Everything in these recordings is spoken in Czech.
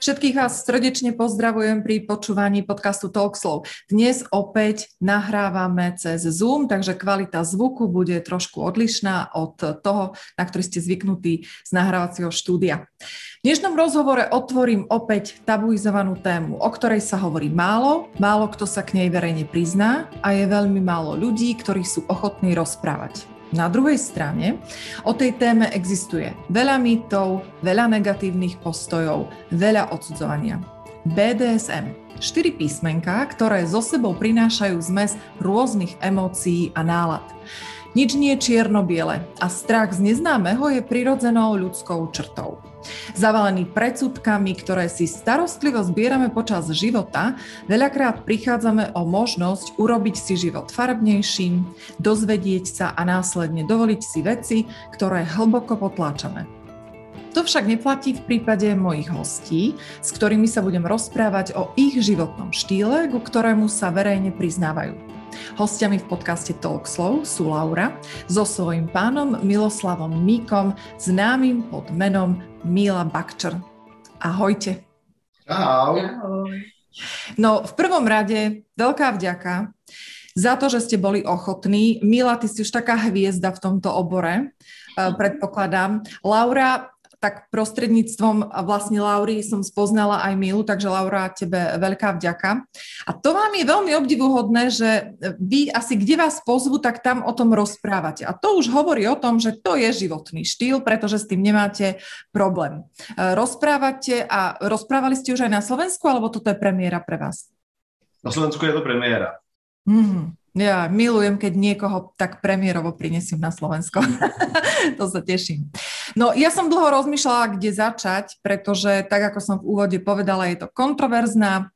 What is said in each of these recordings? Všetkých vás srdečne pozdravujem pri počúvaní podcastu Talk Slow. Dnes opäť nahrávame cez Zoom, takže kvalita zvuku bude trošku odlišná od toho, na ktorý ste zvyknutí z nahrávacieho štúdia. V dnešnom rozhovore otvorím opäť tabuizovanú tému, o ktorej sa hovorí málo kto sa k nej verejne prizná a je veľmi málo ľudí, ktorí sú ochotní rozprávať. Na druhej strane, o tej téme existuje veľa mýtov, veľa negatívnych postojov, veľa odsudzovania. BDSM. 4 písmenká, ktoré zo sebou prinášajú zmes rôznych emócií a nálad. Nič nie je čierno-biele a strach z neznámeho je prirodzenou ľudskou črtou. Zavalený predsudkami, ktoré si starostlivo zbierame počas života, veľakrát prichádzame o možnosť urobiť si život farbnejším, dozvedieť sa a následne dovoliť si veci, ktoré hlboko potláčame. To však neplatí v prípade mojich hostí, s ktorými sa budem rozprávať o ich životnom štýle, ku ktorému sa verejne priznávajú. Hostiami v podcaste Talk Slow sú Laura so svojím pánom Miloslavom Míkom, známym pod menom Mila Bakčer. Ahojte. Ahoj. No, v prvom rade veľká vďaka za to, že ste boli ochotní. Mila, ty si už taká hviezda v tomto obore, predpokladám. Laura, tak prostredníctvom vlastne Laury som spoznala aj Milu, takže Laura, tebe veľká vďaka. A to vám je veľmi obdivuhodné, že vy asi kde vás pozvu, tak tam o tom rozprávate. A to už hovorí o tom, že to je životný štýl, pretože s tým nemáte problém. Rozprávate a rozprávali ste už aj na Slovensku, alebo toto je premiéra pre vás? Na Slovensku je to premiéra. Mhm. Ja milujem, keď niekoho tak premiérovo prinesiem na Slovensko. To sa teším. No, ja som dlho rozmýšľala, kde začať, pretože, tak ako som v úvode povedala, je to kontroverzná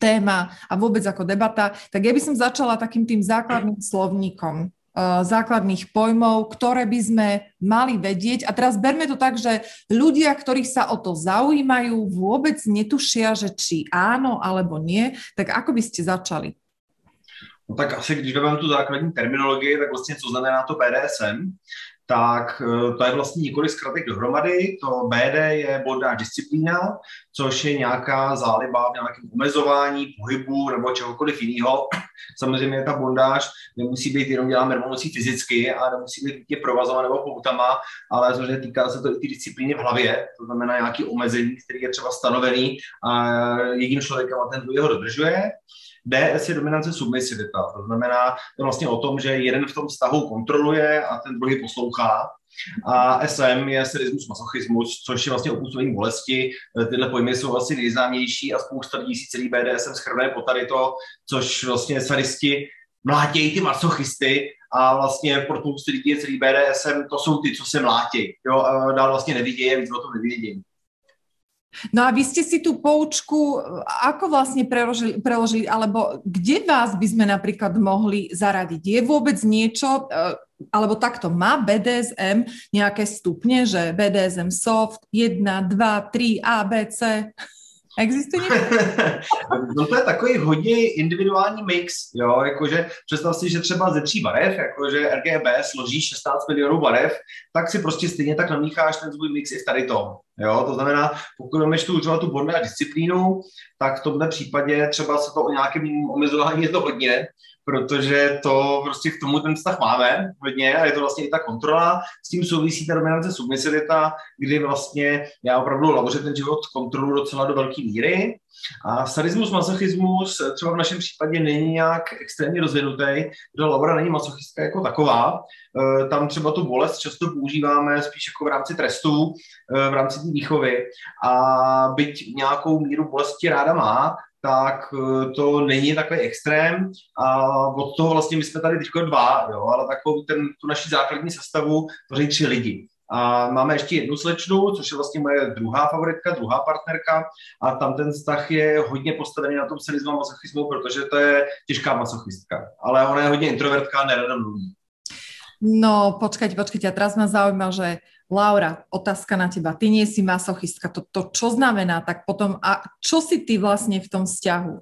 téma a vôbec ako debata. Tak ja by som začala takým tým základným slovníkom základných pojmov, ktoré by sme mali vedieť. A teraz berme to tak, že ľudia, ktorých sa o to zaujímajú, vôbec netušia, že či áno alebo nie. Tak ako by ste začali? No tak asi, když vezmeme tu základní terminologii, tak vlastně co znamená to BDSM, tak to je vlastně několik zkratek dohromady. To BD je bondage disciplína, což je nějaká záliba v nějakém omezování, pohybu nebo čehokoliv jiného. Samozřejmě ta bondáž nemusí být jenom děláme rovnocí fyzicky a nemusí být tě provazovat nebo poutama, ale samozřejmě týká se to i ty disciplíny v hlavě, to znamená nějaké omezení, které je třeba stanovený a jedním člověkem a ten druhý ho dodržuje. DS je dominance submisivita, to znamená to vlastně o tom, že jeden v tom vztahu kontroluje a ten druhý poslouchá. A SM je sadismus masochismus, což je vlastně opůsobení bolesti. Tyhle pojmy jsou asi nejznámější a spousta lidí si celý BDSM schrne po tady to, což vlastně sadisti mlátějí ty masochisty a vlastně pro spoustu lidí je celý BDSM, to jsou ty, co se mlátějí. Jo, a dál vlastně nevidějí, víc o tom nevědějí. No a vy ste si tú poučku ako vlastne preložili, alebo kde vás by sme napríklad mohli zaradiť? Je vôbec niečo, alebo takto má BDSM nejaké stupne, že BDSM soft 1, 2, 3, A, B, C? Existuje někdo? No to je takový hodně individuální mix, jo, jakože představ si, že třeba ze 3 barev, jakože RGB složí 16 milionů barev, tak si prostě stejně tak namícháš ten svůj mix i v tady tom, jo, to znamená, pokud máme tu bondage disciplínu, tak v tomhle případě třeba se to o nějakém omezování je to hodně, protože to prostě k tomu ten vztah máme hodně a je to vlastně i ta kontrola. S tím souvisí ta dominance submisivita, kdy vlastně já opravdu Lauře ten život kontrolu docela do velké míry. A sadismus, masochismus třeba v našem případě není nějak extrémně rozvinutý, protože Laura není masochistka jako taková. Tam třeba tu bolest často používáme spíš jako v rámci trestů, v rámci té výchovy. A byť nějakou míru bolesti ráda má, tak to není takový extrém a od toho vlastně my jsme tady teďko 2, jo, ale takovou tu naši základní sestavu tvoří 3 lidi. A máme ještě jednu slečnu, což je vlastně moje druhá favoritka, druhá partnerka a tam ten vztah je hodně postavený na tom sadismu a masochismu, protože to je těžká masochistka, ale ona je hodně introvertka a nerada mluví. No, počkajte, a teraz ma zaujíma, že Laura, otázka na teba, ty nie si masochistka, to čo znamená, tak potom, a čo si ty vlastne v tom vzťahu?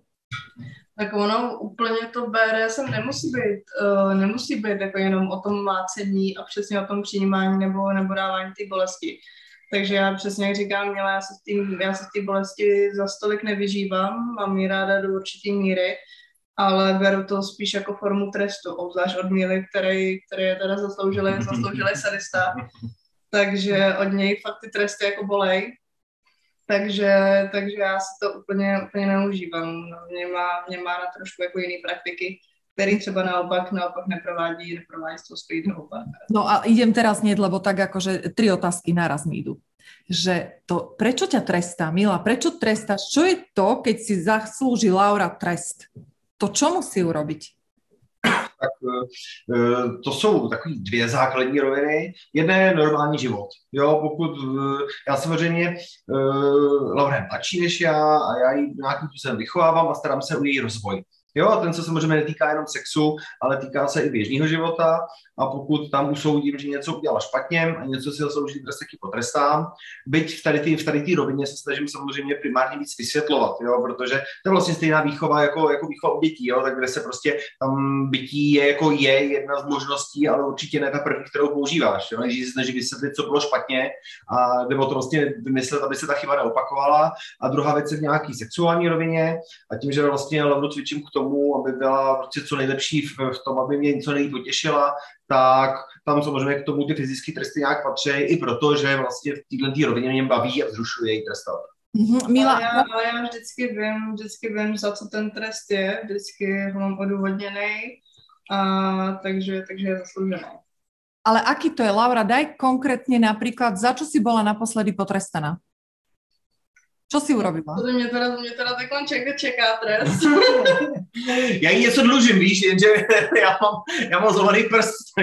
Tak ono úplně to BDSM nemusí být jako jenom o tom mlácení a přesně o tom přijímání nebo dávání ty bolesti. Takže já přesně jak říkám, Mila, já se v té bolesti za stolik nevyžívám, mám ji ráda do určitý míry, ale beru to spíš jako formu trestu, obzvlášť od Míly, který je teda zasloužili sadista. Takže od něj fakt ty tresty jako bolej. Takže já si to úplně neužívám. Mě má na trošku jako jiný praktiky, ktorý třeba naopak neprovádí to stojí dlhoba. No a idem teraz hneď, lebo tak akože tri otázky naraz mi idú. Že to, prečo ťa trestá, Mila? Prečo trestáš? Čo je to, keď si zaslúži Laura trest? To čo musí urobiť? Tak to jsou takové dvě základní roviny. Jedna je normální život. Jo, pokud já samozřejmě Laura je mladší než já a já ji nějakým způsobem vychovávám a starám se o její rozvoj. Jo, a ten se samozřejmě netýká jenom sexu, ale týká se i běžného života a pokud tam usoudím, že něco udělala špatně a něco si zaslouží trest, taky potrestám. Byť v tady té rovině se snažím samozřejmě primárně víc vysvětlovat, jo, protože to je vlastně stejná výchova jako výchova u dětí, jo, tak kde se prostě tam bytí je jedna z možností, ale určitě ne ta první, kterou používáš, jo, že se snaží vysvětlit, co bylo špatně a nebo to vlastně vymyslet, aby se ta chyba neopakovala. A druhá věc je v nějaký sexuální rovině a tím, že vlastně hlavně cvičím k tomu, aby byla prostě co nejlepší v tom, aby mě něco nejpotěšila, tak tam samozřejmě k tomu ty fyzické tresty nějak patří i proto, že vlastně v této rovině mě baví a vzrušuje její trest. Mila, ale já vždycky vím, za co ten trest je, vždycky ho mám odůvodněnej, takže je zasloužený. Ale aký to je, Laura? Daj konkrétně například, za čo si byla naposledy potrestaná? Čo si urobila? To mě teda takhle čeká trest. Já jí něco dlužím, víš, jenže já mám zlomný prst.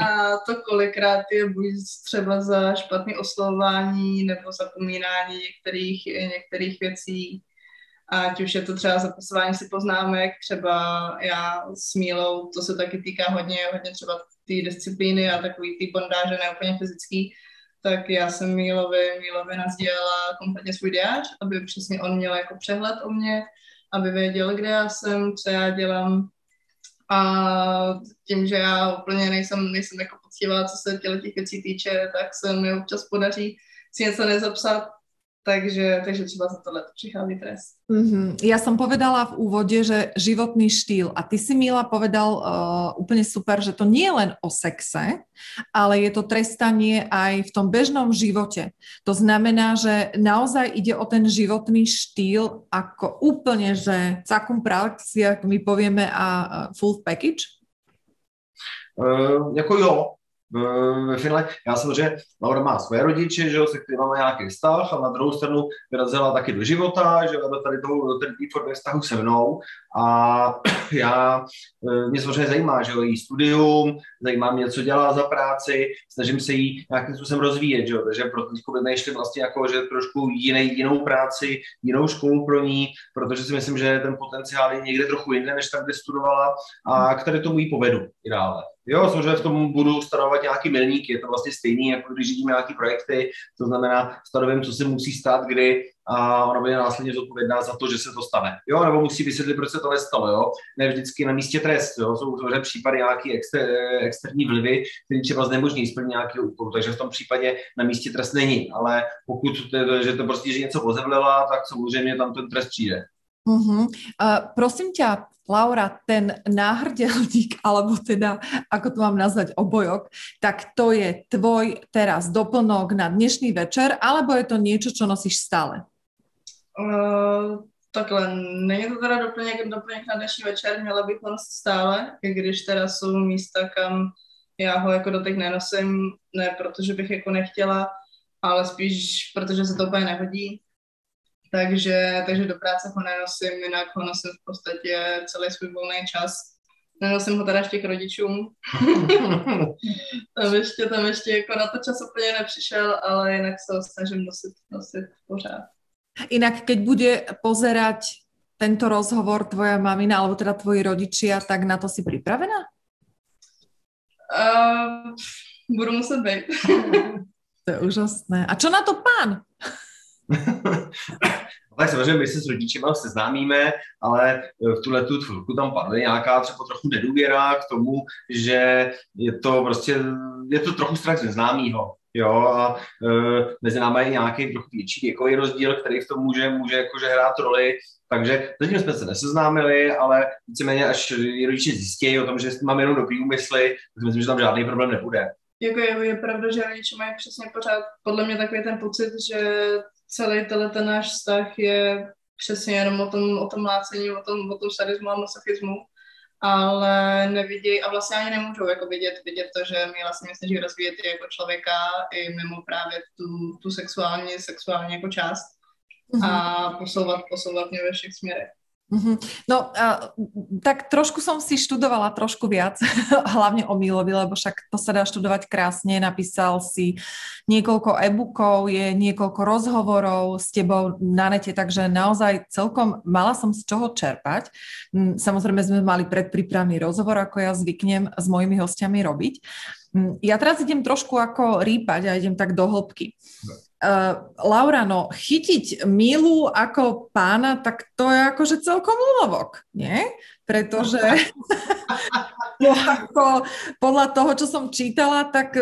A to kolikrát je buď třeba za špatné oslovování nebo zapomínání některých věcí. Ať už je to třeba zapisování si poznámek, třeba já s Mílou, to se taky týká hodně třeba té disciplíny a takový ty bondáže, ne úplně fyzický. Tak já jsem Mílovi nasdělala kompletně svůj diář, aby přesně on měl jako přehled o mě, aby věděl, kde já jsem, co já dělám. A tím, že já úplně nejsem jako poctivá, co se těch věcí týče, tak se mi občas podaří si něco nezapsat. Takže třeba za tohle přichází trest. Mm-hmm. Ja som povedala v úvode, že životný štýl. A ty si, Mila, povedal úplne super, že to nie je len o sexe, ale je to trestanie aj v tom bežnom živote. To znamená, že naozaj ide o ten životný štýl ako úplne, že cakum praxi, ak my povieme, a full package? Jako jo. Ve finále, já samozřejmě, Laura má svoje rodiče, že, se kterými máme nějaký vztah, a na druhou stranu vyrazila taky do života, že do tady formy vztahu se mnou a mě samozřejmě zajímá, že její studium, zajímá mě, co dělá za práci, snažím se jí nějakým způsobem rozvíjet, že, takže proto bychom ještě vlastně jako, že trošku jinou práci, jinou školu pro ní, protože si myslím, že ten potenciál je někde trochu jinde, než tam, kde studovala a k tady tomu jí povedu i dále. Jo, samozřejmě v tom budu stanovovat nějaký milníky, je to vlastně stejný, jako když řídíme nějaké projekty, to znamená stanovím, co se musí stát, kdy a ona bude následně zodpovědná za to, že se to stane. Jo, nebo musí vysvětlit, proč se to nestalo, jo. Ne vždycky na místě trest, jo. Jsou samozřejmě případy nějaké externí vlivy, které třeba znemožní splnit nějaký úkol, takže v tom případě na místě trest není, ale pokud že to prostě že něco pozevlela, tak samozřejmě tam ten trest přijde. Uh-huh. Prosím ťa, Laura, ten náhrdelník, alebo teda, ako to mám nazvať, obojok, tak to je tvoj teraz doplnok na dnešný večer, alebo je to niečo, čo nosíš stále? Takhle, není to teda doplněk na dnešní večer, měla bych ho stále, i když teda jsou místa, kam já ho jako doteď nenosím, ne protože bych jako nechtěla, ale spíš protože se to úplně nehodí. Takže do práce ho nenosím, jinak ho nosím v podstatě celý svůj volný čas. Nenosím ho teda ještě k rodičům. tam ještě jako na to čas úplně nepřišel, ale jinak se ho snažím nosit pořád. Inak, keď bude pozerať tento rozhovor tvoja mamina, alebo teda tvoji rodičia, tak na to si pripravená? Budu muset být. To je úžasné. A čo na to pán? Tak samozřejmě my se s rodičima seznámíme, ale v tuhle tu chvilku tam panuje nějaká třeba trochu nedůvěra k tomu, že je to prostě, je to trochu strach z neznámýho. Jo, a mezi námi je nějaký trochu větší věkový rozdíl, který v tom může jakože hrát roli. Takže zatím jsme se neseznámili, ale víceméně až rodiče zjistějí o tom, že mám jenom dobrý úmysly, tak myslím, že tam žádný problém nebude. Jako je pravda, že rodiče mají přesně pořád podle mě takový ten pocit, že celý ten náš vztah je přesně jenom o tom mlácení, o tom sadismu a masochismu, ale nevidí a vlastně ani nemůžou jako vidět to, že my vlastně snaží rozvíjet i jako člověka i mimo právě tu sexuální jako část a posouvat mě ve všech směrech. No, tak trošku som si študovala trošku viac, hlavne o Milovi, lebo však to sa dá študovať krásne, napísal si niekoľko e-bookov, je niekoľko rozhovorov s tebou na nete, takže naozaj celkom mala som z čoho čerpať. Samozrejme sme mali predprípravný rozhovor, ako ja zvyknem s mojimi hostiami robiť. Ja teraz idem trošku ako rýpať a idem tak do hĺbky. Laura, no chytiť Milu ako pána, tak to je akože celkom úlovok, nie? Pretože podľa toho, čo som čítala, tak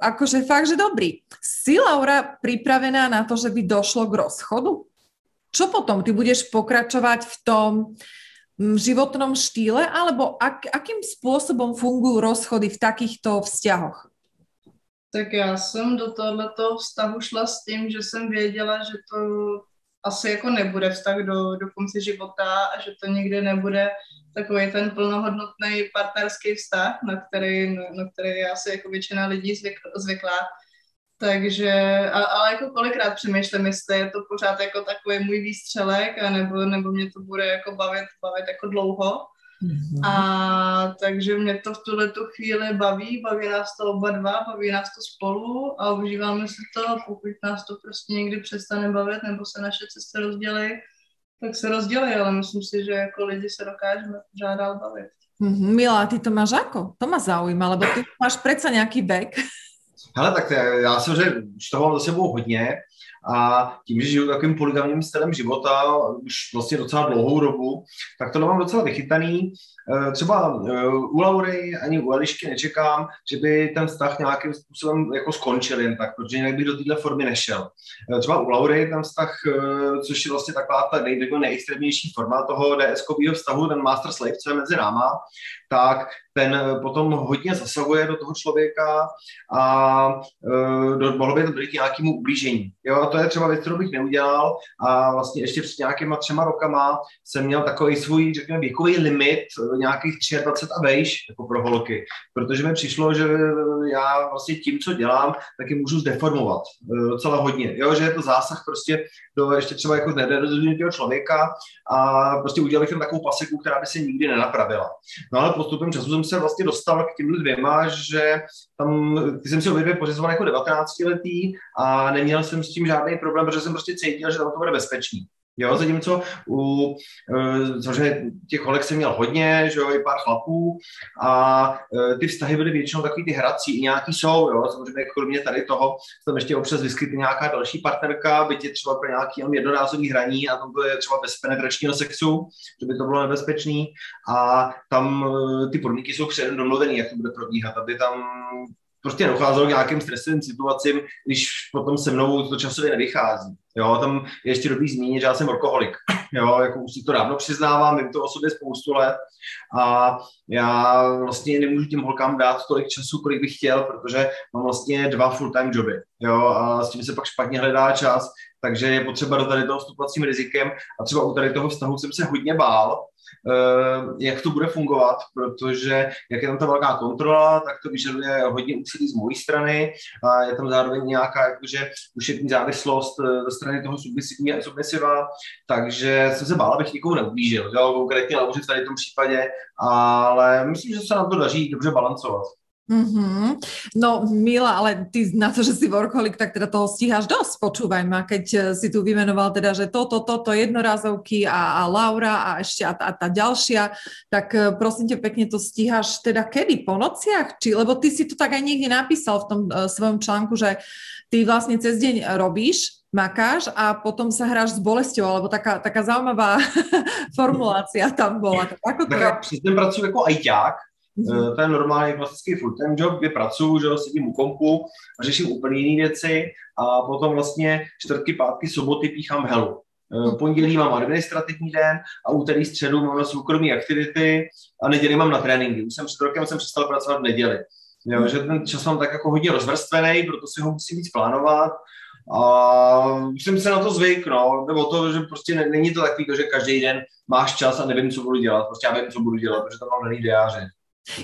akože fakt, že dobrý. Si Laura pripravená na to, že by došlo k rozchodu? Čo potom? Ty budeš pokračovať v tom životnom štýle? Alebo akým spôsobom fungujú rozchody v takýchto vzťahoch? Tak já jsem do tohoto vztahu šla s tím, že jsem věděla, že to asi jako nebude vztah do konce života a že to nikdy nebude takový ten plnohodnotný partnerský vztah, na který je asi jako většina lidí zvyklá. Takže, ale jako kolikrát přemýšlím, jestli je to pořád jako takový můj výstřelek, nebo mě to bude jako bavit jako dlouho. A takže mě to v tuhletu chvíli baví nás to oba dva, baví nás to spolu a užíváme si to, pokud nás to prostě někdy přestane bavit nebo se naše cesty rozdělí, tak se rozdělí, ale myslím si, že jako lidi se dokážeme pořád dál bavit. Milá, ty to máš jako? To má zaujíma, lebo ty máš přece nějaký back. Hele, tak já jsem řekl, už toho mám za sebou hodně a tím, že žiju takovým polygamním stylem života už vlastně docela dlouhou dobu, tak to mám docela vychytaný. Třeba u Laury ani u Elišky nečekám, že by ten vztah nějakým způsobem jako skončil jen tak, protože jinak bych do téhle formy nešel. Třeba u Laury ten vztah, což je vlastně taková ta nejextrémnější forma toho DS-kovýho vztahu, ten master slave, co je mezi náma, tak ten potom hodně zasahuje do toho člověka a mohlo by to dojít k nějakému ublížení. Jo, a to je třeba věc, kterou bych neudělal a vlastně ještě před nějakýma 3 rokama jsem měl takový svůj, řekněme, věkový limit nějakých 23 a vejš, jako pro holky, protože mi přišlo, že já vlastně tím, co dělám, taky můžu zdeformovat docela hodně, jo, že je to zásah prostě do ještě třeba jako nedorozuměného člověka a prostě udělal jsem takovou paseku, která by se nikdy nenapravila. No ale postupem času jsem se vlastně dostal k těmhle dvěma, že tam jsem si obě dvě pořizoval jako 19-letý a neměl jsem s tím žádný problém, protože jsem prostě cítil, že tam to bude bezpečný. Jo, zatímco u těch holek jsem měl hodně, že jo, i pár chlapů a ty vztahy byly většinou takový ty hrací, i nějaký jsou, jo, samozřejmě kromě tady toho, tam ještě občas vyskytne nějaká další partnerka, byť je třeba pro nějaký jednorázový hraní a tam bylo třeba bez penetračního sexu, že by to bylo nebezpečný a tam ty podmínky jsou předem domluvený, jak to bude probíhat, aby tam prostě docházelo k nějakým stresovým situacím, když potom se mnou to časově nevychází. Jo, tam je ještě dobrý zmínit, že já jsem alkoholik. Jo, jako už si to dávno přiznávám, vím to o sobě spoustu let a já vlastně nemůžu těm holkám dát tolik času, kolik bych chtěl, protože mám vlastně 2 full-time joby. Jo, a s tím se pak špatně hledá čas, takže je potřeba do tady toho vstupovacím rizikem a třeba u tady toho vztahu jsem se hodně bál, jak to bude fungovat, protože jak je tam ta velká kontrola, tak to vyžaduje hodně úsilí z mojí strany a je tam zároveň nějaká jakože duševní závislost ze strany toho submisiva, takže jsem se bál, abych nikomu neublížil, konkrétně Lauře v tady tom případě, ale myslím, že se nám to daří dobře balancovat. Mm-hmm. No, Mila, ale ty na to, že si workoholik, tak teda toho stíhaš dosť, počúvaj ma, keď si tu vymenoval teda, že toto jednorázovky a Laura a ešte a tá ďalšia, tak prosím te pekne, to stíhaš teda kedy? Po nociach? Či, lebo ty si to tak aj niekde napísal v tom svojom článku, že ty vlastne cez deň robíš, makáš a potom sa hráš s bolesťou, alebo taká zaujímavá formulácia tam bola. Tak ako to... Tak ja přesne pracujem ako ajťák. To je normálně klasický full-time job, kde pracuju, že sedím u kompu, řeším úplně jiné věci a potom vlastně čtvrtky, pátky, soboty píchám helu. Pondělí mám administrativní den a úterý, středu mám na soukromé aktivity a neděli mám na tréninky. Už jsem před rokem přestal pracovat v neděli. Jo, že ten čas mám tak jako hodně rozvrstvený, proto si ho musím víc plánovat. A jsem se na to zvyk, no, nebo to, že prostě není to takový, že každý den máš čas a nevím, co budu dělat, prostě já vím, co budu dělat, protože tam mám daný diáře.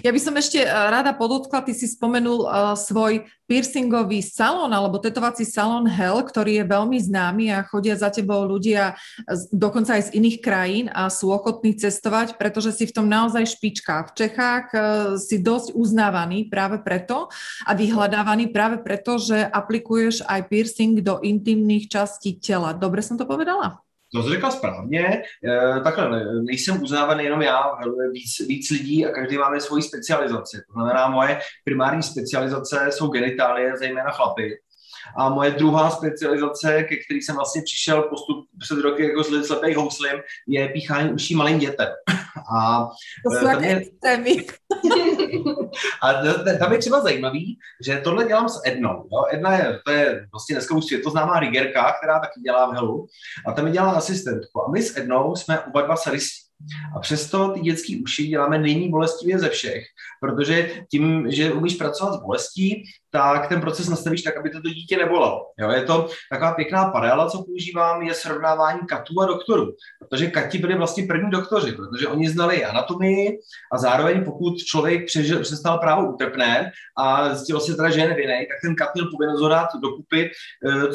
Ja by som ešte rada podotkla, ty si spomenul svoj piercingový salón alebo tetovací salón Hell, ktorý je veľmi známy a chodia za tebou ľudia dokonca aj z iných krajín a sú ochotní cestovať, pretože si v tom naozaj špička. V Čechách si dosť uznávaný práve preto a vyhľadávaný práve preto, že aplikuješ aj piercing do intimných častí tela. Dobre som to povedala? To jsi řekla správně, takhle nejsem uznávaný jenom já, víc lidí a každý máme svoji specializaci. To znamená, moje primární specializace jsou genitálie, zejména chlapy. A moje druhá specializace, ke který jsem vlastně přišel postup před roky jako slepej houslím, je píchání uší malým dětem. A to jsou tam je třeba zajímavý, že tohle dělám s Ednou. No? Edna to je vlastně dneska už světoznámá rigerka, která taky dělá v Helu a tam mi dělá asistentku. A my s Ednou jsme oba dva sadisti. A přesto ty dětský uši děláme nejméně bolestivě ze všech, protože tím, že umíš pracovat s bolestí, tak ten proces nastavíš tak, aby to dítě nebolelo. Jo, je to taková pěkná paralela, co používám, je srovnávání katů a doktorů, protože kati byli vlastně první doktoři, protože oni znali anatomii a zároveň pokud člověk přestal právo utrpné a zjistilo se teda, že je nevinný, tak ten kat měl povinnost ho dát dokupy,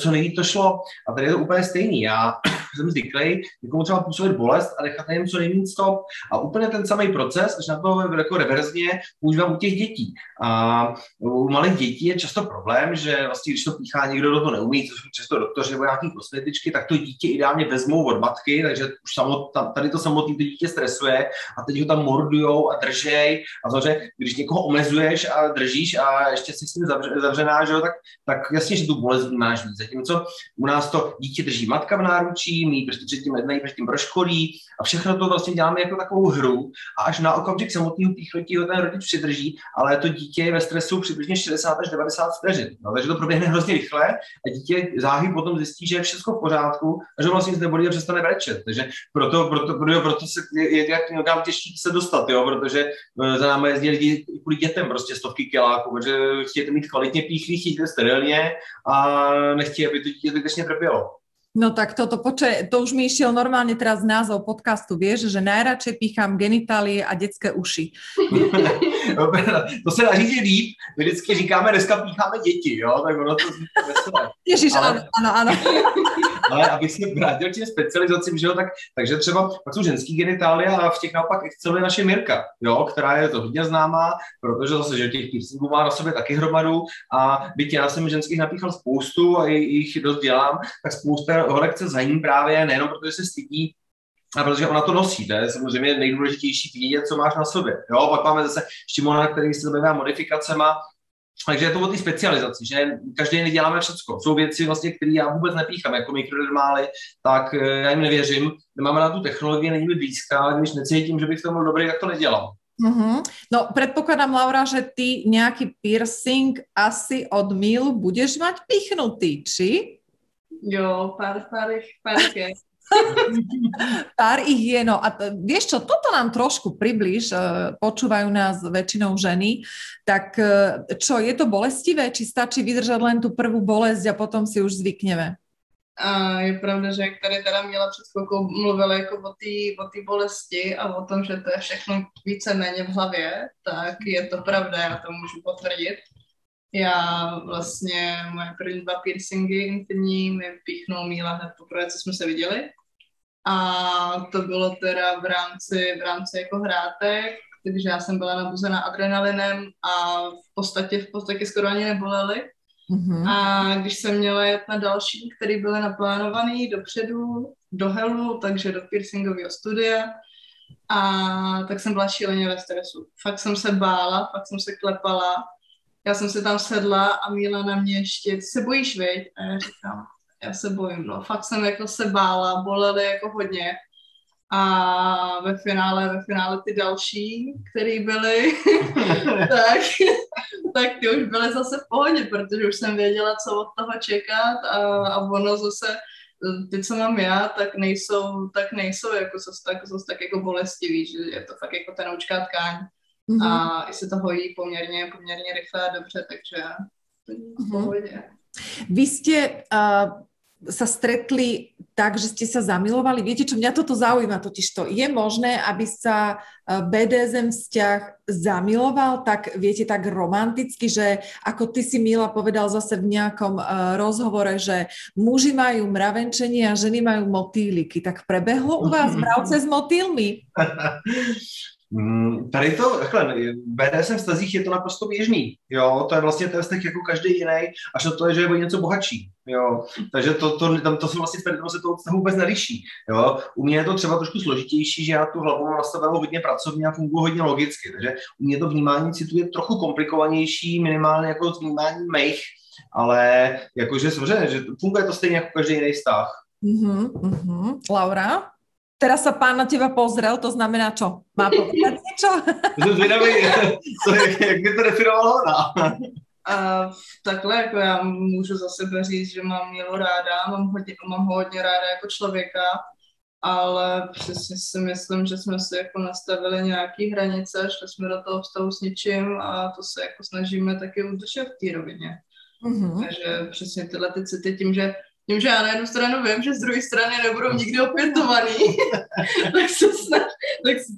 co nejít to šlo. A tady je to úplně stejný. Já jsem zvyklý někomu třeba působit bolest a nechat na něm co nejméně stop. A úplně ten samý proces, až na to jako reverzně používám u těch dětí. A u malých dětí je často problém, že vlastně, když to píchá někdo, do toho neumí, což jsou často doktoři nebo nějaký kosmetičky, tak to dítě ideálně vezmou od matky, takže už tady to samotné dítě stresuje a teď ho tam mordujou a držej. A samozřejmě, když někoho omezuješ a držíš a ještě si s ním zavřená, že jo, tak jasně, že tu bolest máš víc. Zatímco u nás to dítě drží matka v náručí, my prostě předtím jednají, předtím proškolí a všechno to vlastně děláme jako takovou hru a až na okamžik samotného píchnutí ho ten rodič přidrží, ale to dítě je ve stresu přibližně 60 až 90 vteřin. No, takže to proběhne hrozně rychle a dítě záhy potom zjistí, že je všechno v pořádku a že vlastně nic nebolí a přestane brečet. Takže proto se je tam těžší se dostat, jo, protože za námi jezdí lidi kvůli dětem prostě stovky kiláků, protože chtějí mít kvalitně píchlý, chtějí sterilně a nechtějí, aby to dítě zbytečně trpělo. No tak toto, počkaj, to už mi išiel normálne teraz názov podcastu, vieš, že najradšej pícham genitálie a detské uši. To sa dá říct, že líp, my vždycky říkáme, dneska pícháme deti, jo, tak ono to zvíte veselé. Ježiš, áno. Ale abych se vrátil k těm specializacím, že jo, takže třeba pak jsou ženský genitálie a v těch naopak exceluje naše Mirka, jo, která je to hodně známá, protože zase, že těch piercingů má na sobě taky hromadu a byť já jsem ženských napíchal spoustu a jich dost dělám, tak spousta holek se za ní právě, nejenom protože se stydí, a protože ona to nosí, to je samozřejmě nejdůležitější vědět, co máš na sobě, jo, pak máme zase Štimona, který se zabývá modifikacema. Takže je to o té specializaci, že každý den děláme všecko. Jsou věci, vlastně, které já vůbec nepíchám, jako mikrodermály, tak já jim nevěřím. Nemáme na tu technologii, není mi blízká, ale když necítím, že bych to byl dobrý, tak to nedělám. Uh-huh. No, predpokladám, Laura, že ty nějaký piercing asi od Mil budeš mať pichnutý, či? Jo, pár je. Pár ich je, no a vieš čo, toto nám trošku približ, počúvajú nás väčšinou ženy, tak čo, je to bolestivé, či stačí vydržať len tú prvú bolesť a potom si už zvykneme? A je pravda, že jak tady teda Mila před chvilkou mluvila jako o té bolesti a o tom, že to je všechno víceméně v hlavě, tak je to pravda, já to můžu potvrdit. Já vlastně moje první dva piercingy intimní mi píchnul Mila hned poprvé, co jsme se viděli. A to bylo teda v rámci jako hrátek, takže já jsem byla nabuzená adrenalinem a v podstatě skoro ani nebolely. Mm-hmm. A když jsem měla jet na další, které byly naplánované dopředu, do Helu, takže do piercingového studia, a tak jsem byla šíleně ve stresu. Fakt jsem se bála, fakt jsem se klepala. Já jsem se tam sedla a Mila na mě ještě, ty se bojíš, viď? A já říkám, já se bojím, no. Fakt jsem jako se bála, bolely jako hodně. a ve finále ty další, který byly, tak ty už byly zase v pohodě, protože už jsem věděla, co od toho čekat a ono zase, ty, co mám já, tak nejsou jako zase tak jako bolestivý, že je to fakt jako tenoučká tkáň a i se to hojí poměrně rychle a dobře, takže v pohodě. Vy jste... sa stretli tak, že ste sa zamilovali. Viete čo, mňa toto zaujíma totižto. Je možné, aby sa BDSM vzťah zamiloval tak, viete, tak romanticky, že ako ty si, Mila, povedal zase v nejakom rozhovore, že muži majú mravenčenie a ženy majú motýliky. Tak prebehlo u vás mravce s motýlmi? Tady to, takhle, BDSM vztazích je to naprosto běžný, jo, to je vlastně ten vztah jako každý jiný, až na to je, že je o něco bohatší, jo, takže to se vlastně se toho vztahu vůbec neliší, jo, u mě je to třeba trošku složitější, že já tu hlavu mám nastavenou hodně pracovně a funguji hodně logicky, takže u mě to vnímání citu je trochu komplikovanější, minimálně jako vnímání mých, ale jakože samozřejmě, že funguje to stejně jako každý jiný vztah. Laura? Teraz sa pán na teba pozrel, to znamená čo? Má povedať niečo? Jak by to definovala ona? Takhle, jako já můžu za sebe říct, že mám Milu ráda, mám ho hodně ráda jako člověka, ale přesně si myslím, že jsme si jako nastavili nějaký hranice, šli jsme do toho vztahu s ničím a to se jako snažíme taky udržet v té rovině. Mm-hmm. Takže přesně tyhle ty city tím, že já na jednu stranu vím, že z druhé strany nebudu nikdy opětovaný,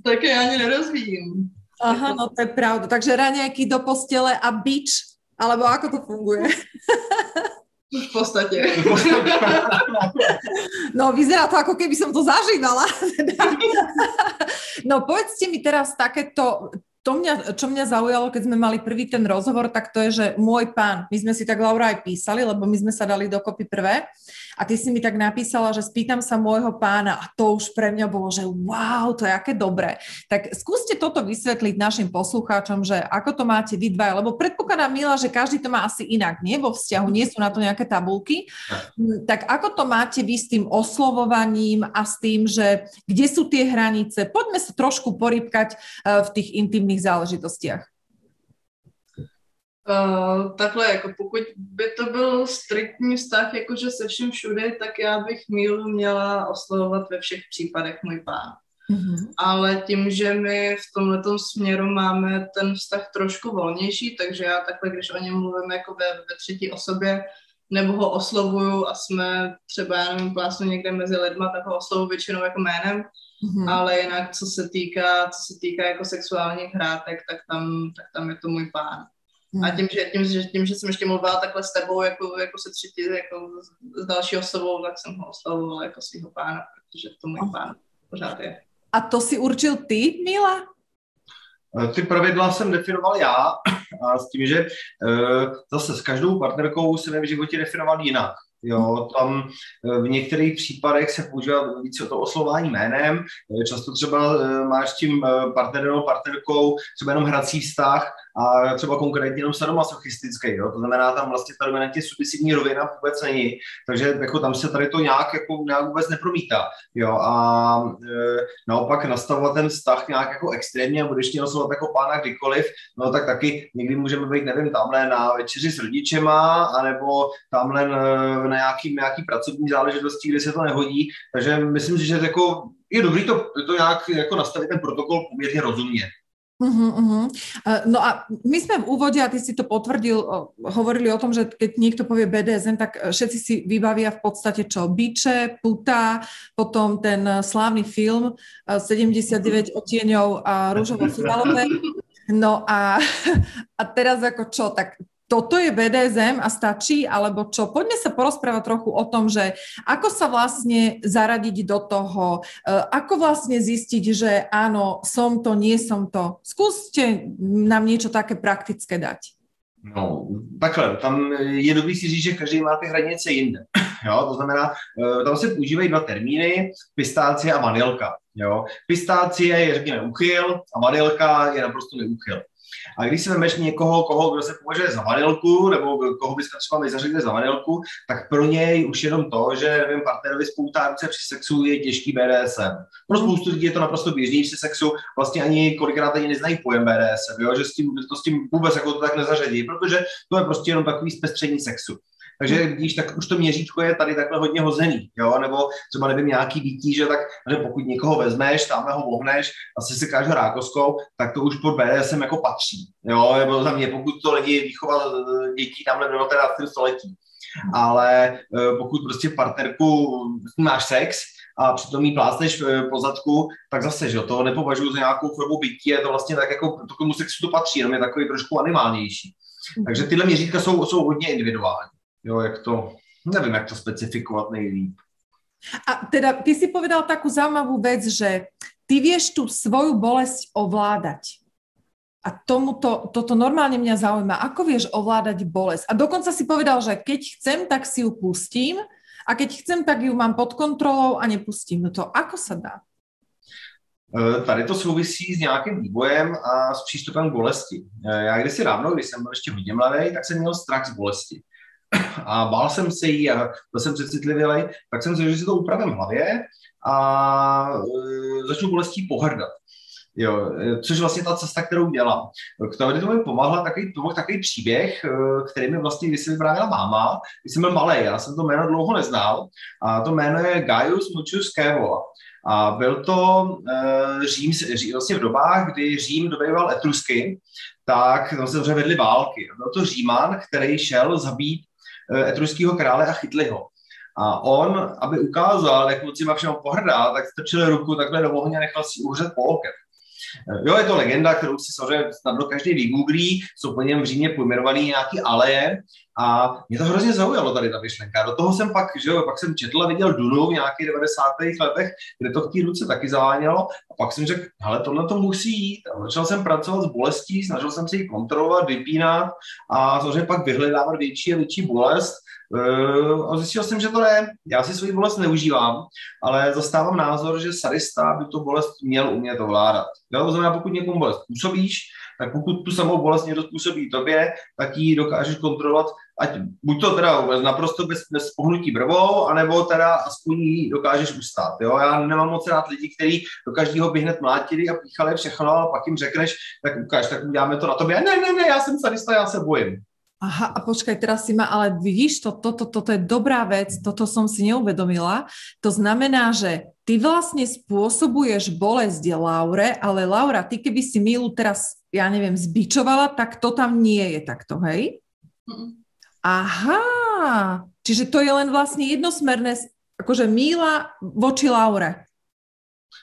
tak já ani nerozvíjím. Aha, no to je pravda. Takže raňajky do postele a bič, alebo ako to funguje? V podstate. No vyzerá to, ako keby som to zažívala. No povedzte mi teraz takéto... Čo mňa zaujalo, keď sme mali prvý ten rozhovor, tak to je, že môj pán, my sme si tak, Laura, aj písali, lebo my sme sa dali dokopy prvé a ty si mi tak napísala, že spýtam sa môjho pána a to už pre mňa bolo, že wow, to je aké dobré. Tak skúste toto vysvetliť našim poslucháčom, že ako to máte vy dva, lebo predpokladám, Mila, že každý to má asi inak, nie? Vo vzťahu nie sú na to nejaké tabulky. Tak ako to máte vy s tým oslovovaním a s tým, že kde sú tie hranice? Poďme sa trošku porýpkať v tých intimných záležitostiach? Takhle, jako pokud by to byl striktní vztah, jakože se vším všude, tak já bych Mílu měla oslovovat ve všech případech můj pán. Mm-hmm. Ale tím, že my v tomhletom směru máme ten vztah trošku volnější, takže já takhle, když o něm mluvím jako ve třetí osobě, nebo ho oslovuju a jsme třeba, já nevím, plásnu někde mezi lidma, tak ho oslovuju většinou jako jménem. Mm-hmm. Ale jinak, co se týká jako sexuálních hrátek, tak tam je to můj pán. Mm-hmm. A tím, že jsem ještě mluvila takhle s tebou, jako se třetí, jako s další osobou, tak jsem ho oslovovala jako svýho pána, protože to můj pán pořád je. A to si určil ty, Mila? Ty pravidla jsem definoval já a s tím, že zase s každou partnerkou jsem v životě definoval jinak. Jo, tam v některých případech se používá víc o to oslovování jménem, často třeba máš tím partnerem nebo partnerkou třeba jenom hrací vztah a třeba konkrétně jenom sadomasochistický, jo, to znamená tam vlastně ta dominantně submisivní rovina vůbec není, takže jako tam se tady to nějak vůbec nepromítá, jo, a naopak nastavovat ten vztah nějak jako extrémně a budeš tě oslovovat jako pána kdykoliv, no tak taky někdy můžeme být, nevím, tamhle na večeři s rodičema, anebo tamhle na nějaký pracovní záležitosti, kde se to nehodí, takže myslím si, že jako je dobrý to nějak jako nastavit ten protokol poměrně rozumně. No a my sme v úvode, a ty si to potvrdil, hovorili o tom, že keď niekto povie BDSM, tak všetci si vybavia v podstate čo? Biče, puta, potom ten slávny film 79 odtieňov a rúžovo-fialové. No a teraz ako čo? Tak toto je BDSM a stačí, alebo čo? Poďme sa porozprávať trochu o tom, že ako sa vlastne zaradiť do toho, ako vlastne zistiť, že áno, som to, nie som to. Skúste nám niečo také praktické dať. No, takhle, tam je dobrý si říct, že každý má ty hranice jinde. Jo, to znamená, tam se používají dva termíny, pistácie a vanilka. Jo. Pistácie je, řekněme, úchyl a vanilka je naprosto neúchyl. A když si vemeš někoho, kdo se považuje za vanilku, nebo koho byste třeba nezařadili za vanilku, tak pro něj už jenom to, že nevím, partnerovi spoutárce při sexu je těžký BDSM. Pro spoustu lidí je to naprosto běžný při sexu, vlastně ani kolikrát ani neznají pojem BDSM, jo? Že s tím vůbec jako to tak nezařadí, protože to je prostě jenom takový zpestření sexu. Takže vidíš, tak už to měřítko je tady takhle hodně hozený, jo, nebo třeba nevím nějaký výtí, že tak, že pokud někoho vezmeš, tamhle ho vohneš, asi se káže rákoskou, tak to už pod BDSM jako patří, jo, nebo za mě, pokud to lidi výchova dětí tamhle v 19. století. Ale pokud prostě partnerku máš sex a přitom jí plácneš po zadku, tak zase, že to nepovažuji za nějakou formu bytí, je to vlastně tak jako, to komu sexu to patří, jenom je takový trošku animálnější. Takže tyhle měřítka jsou hodně individuální. Jo, neviem, jak to specifikovať nejlíp. A teda, ty si povedal takú zaujímavú vec, že ty vieš tú svoju bolesť ovládať. A toto normálne mňa zaujíma. Ako vieš ovládať bolesť? A dokonca si povedal, že keď chcem, tak si ju pustím a keď chcem, tak ju mám pod kontrolou a nepustím. No to ako sa dá? Tady to souvisí s nějakým vývojem a s přístupem k bolesti. Já kdysi dávno, když jsem byl ještě hodně mladý, tak jsem měl strach z bolesti. A bál jsem se jí a byl jsem přecitlivělej, tak jsem řekl, že si to upravím v hlavě a začnu bolestí pohrdat. Jo, což vlastně ta cesta, kterou dělám. K tomu mi pomáhla takový příběh, který mi vlastně kdysi vyprávěla máma, když jsem byl malej, já jsem to jméno dlouho neznal a to jméno je Gaius Mucius Scaevola. A byl to Řím, vlastně v dobách, kdy Řím dobýval Etrusky, tak tam se dobře vedly války. Byl to Říman, který šel zabít etruského krále a chytli ho. A on, aby ukázal, jak moc jima všem pohrdá, tak strčil ruku takhle do ohně a nechal si uhřet po okem. Jo, je to legenda, kterou si samozřejmě snadno každý vygooglí, jsou po něm v Římě pojmenovaný nějaký aleje a mě to hrozně zaujalo tady ta myšlenka. Do toho jsem pak jsem četl a viděl Dunu v nějakých 90. letech, kde to v té ruce taky zavánělo a pak jsem řekl, hele, tohle to musí jít. A začal jsem pracovat s bolestí, snažil jsem se ji kontrolovat, vypínat a samozřejmě pak vyhledávat větší a větší bolest. A zjistil jsem, že to ne. Já si svoji bolest neužívám, ale zastávám názor, že sadista by tu bolest měl umět ovládat. Jo, to znamená, pokud někomu bolest působíš, tak pokud tu samou bolest někdo způsobí tobě, tak ji dokážeš kontrolovat, ať buď to teda naprosto bez pohnutí brvou, anebo teda aspoň ji dokážeš ustát. Jo? Já nemám moc rád lidi, kteří do každého by hned mlátili a píchali všechno, a pak jim řekneš, tak ukáž, tak uděláme to na tobě. Ne, já jsem sadista, já se bojím. Aha, a počkaj, teraz si ma, ale vidíš, toto je dobrá vec, toto som si neuvedomila. To znamená, že ty vlastne spôsobuješ bolesť Laure, ale Laura, ty keby si Milu teraz, ja neviem, zbičovala, tak to tam nie je takto, hej? Aha, čiže to je len vlastne jednosmerné, akože Mila voči Laure.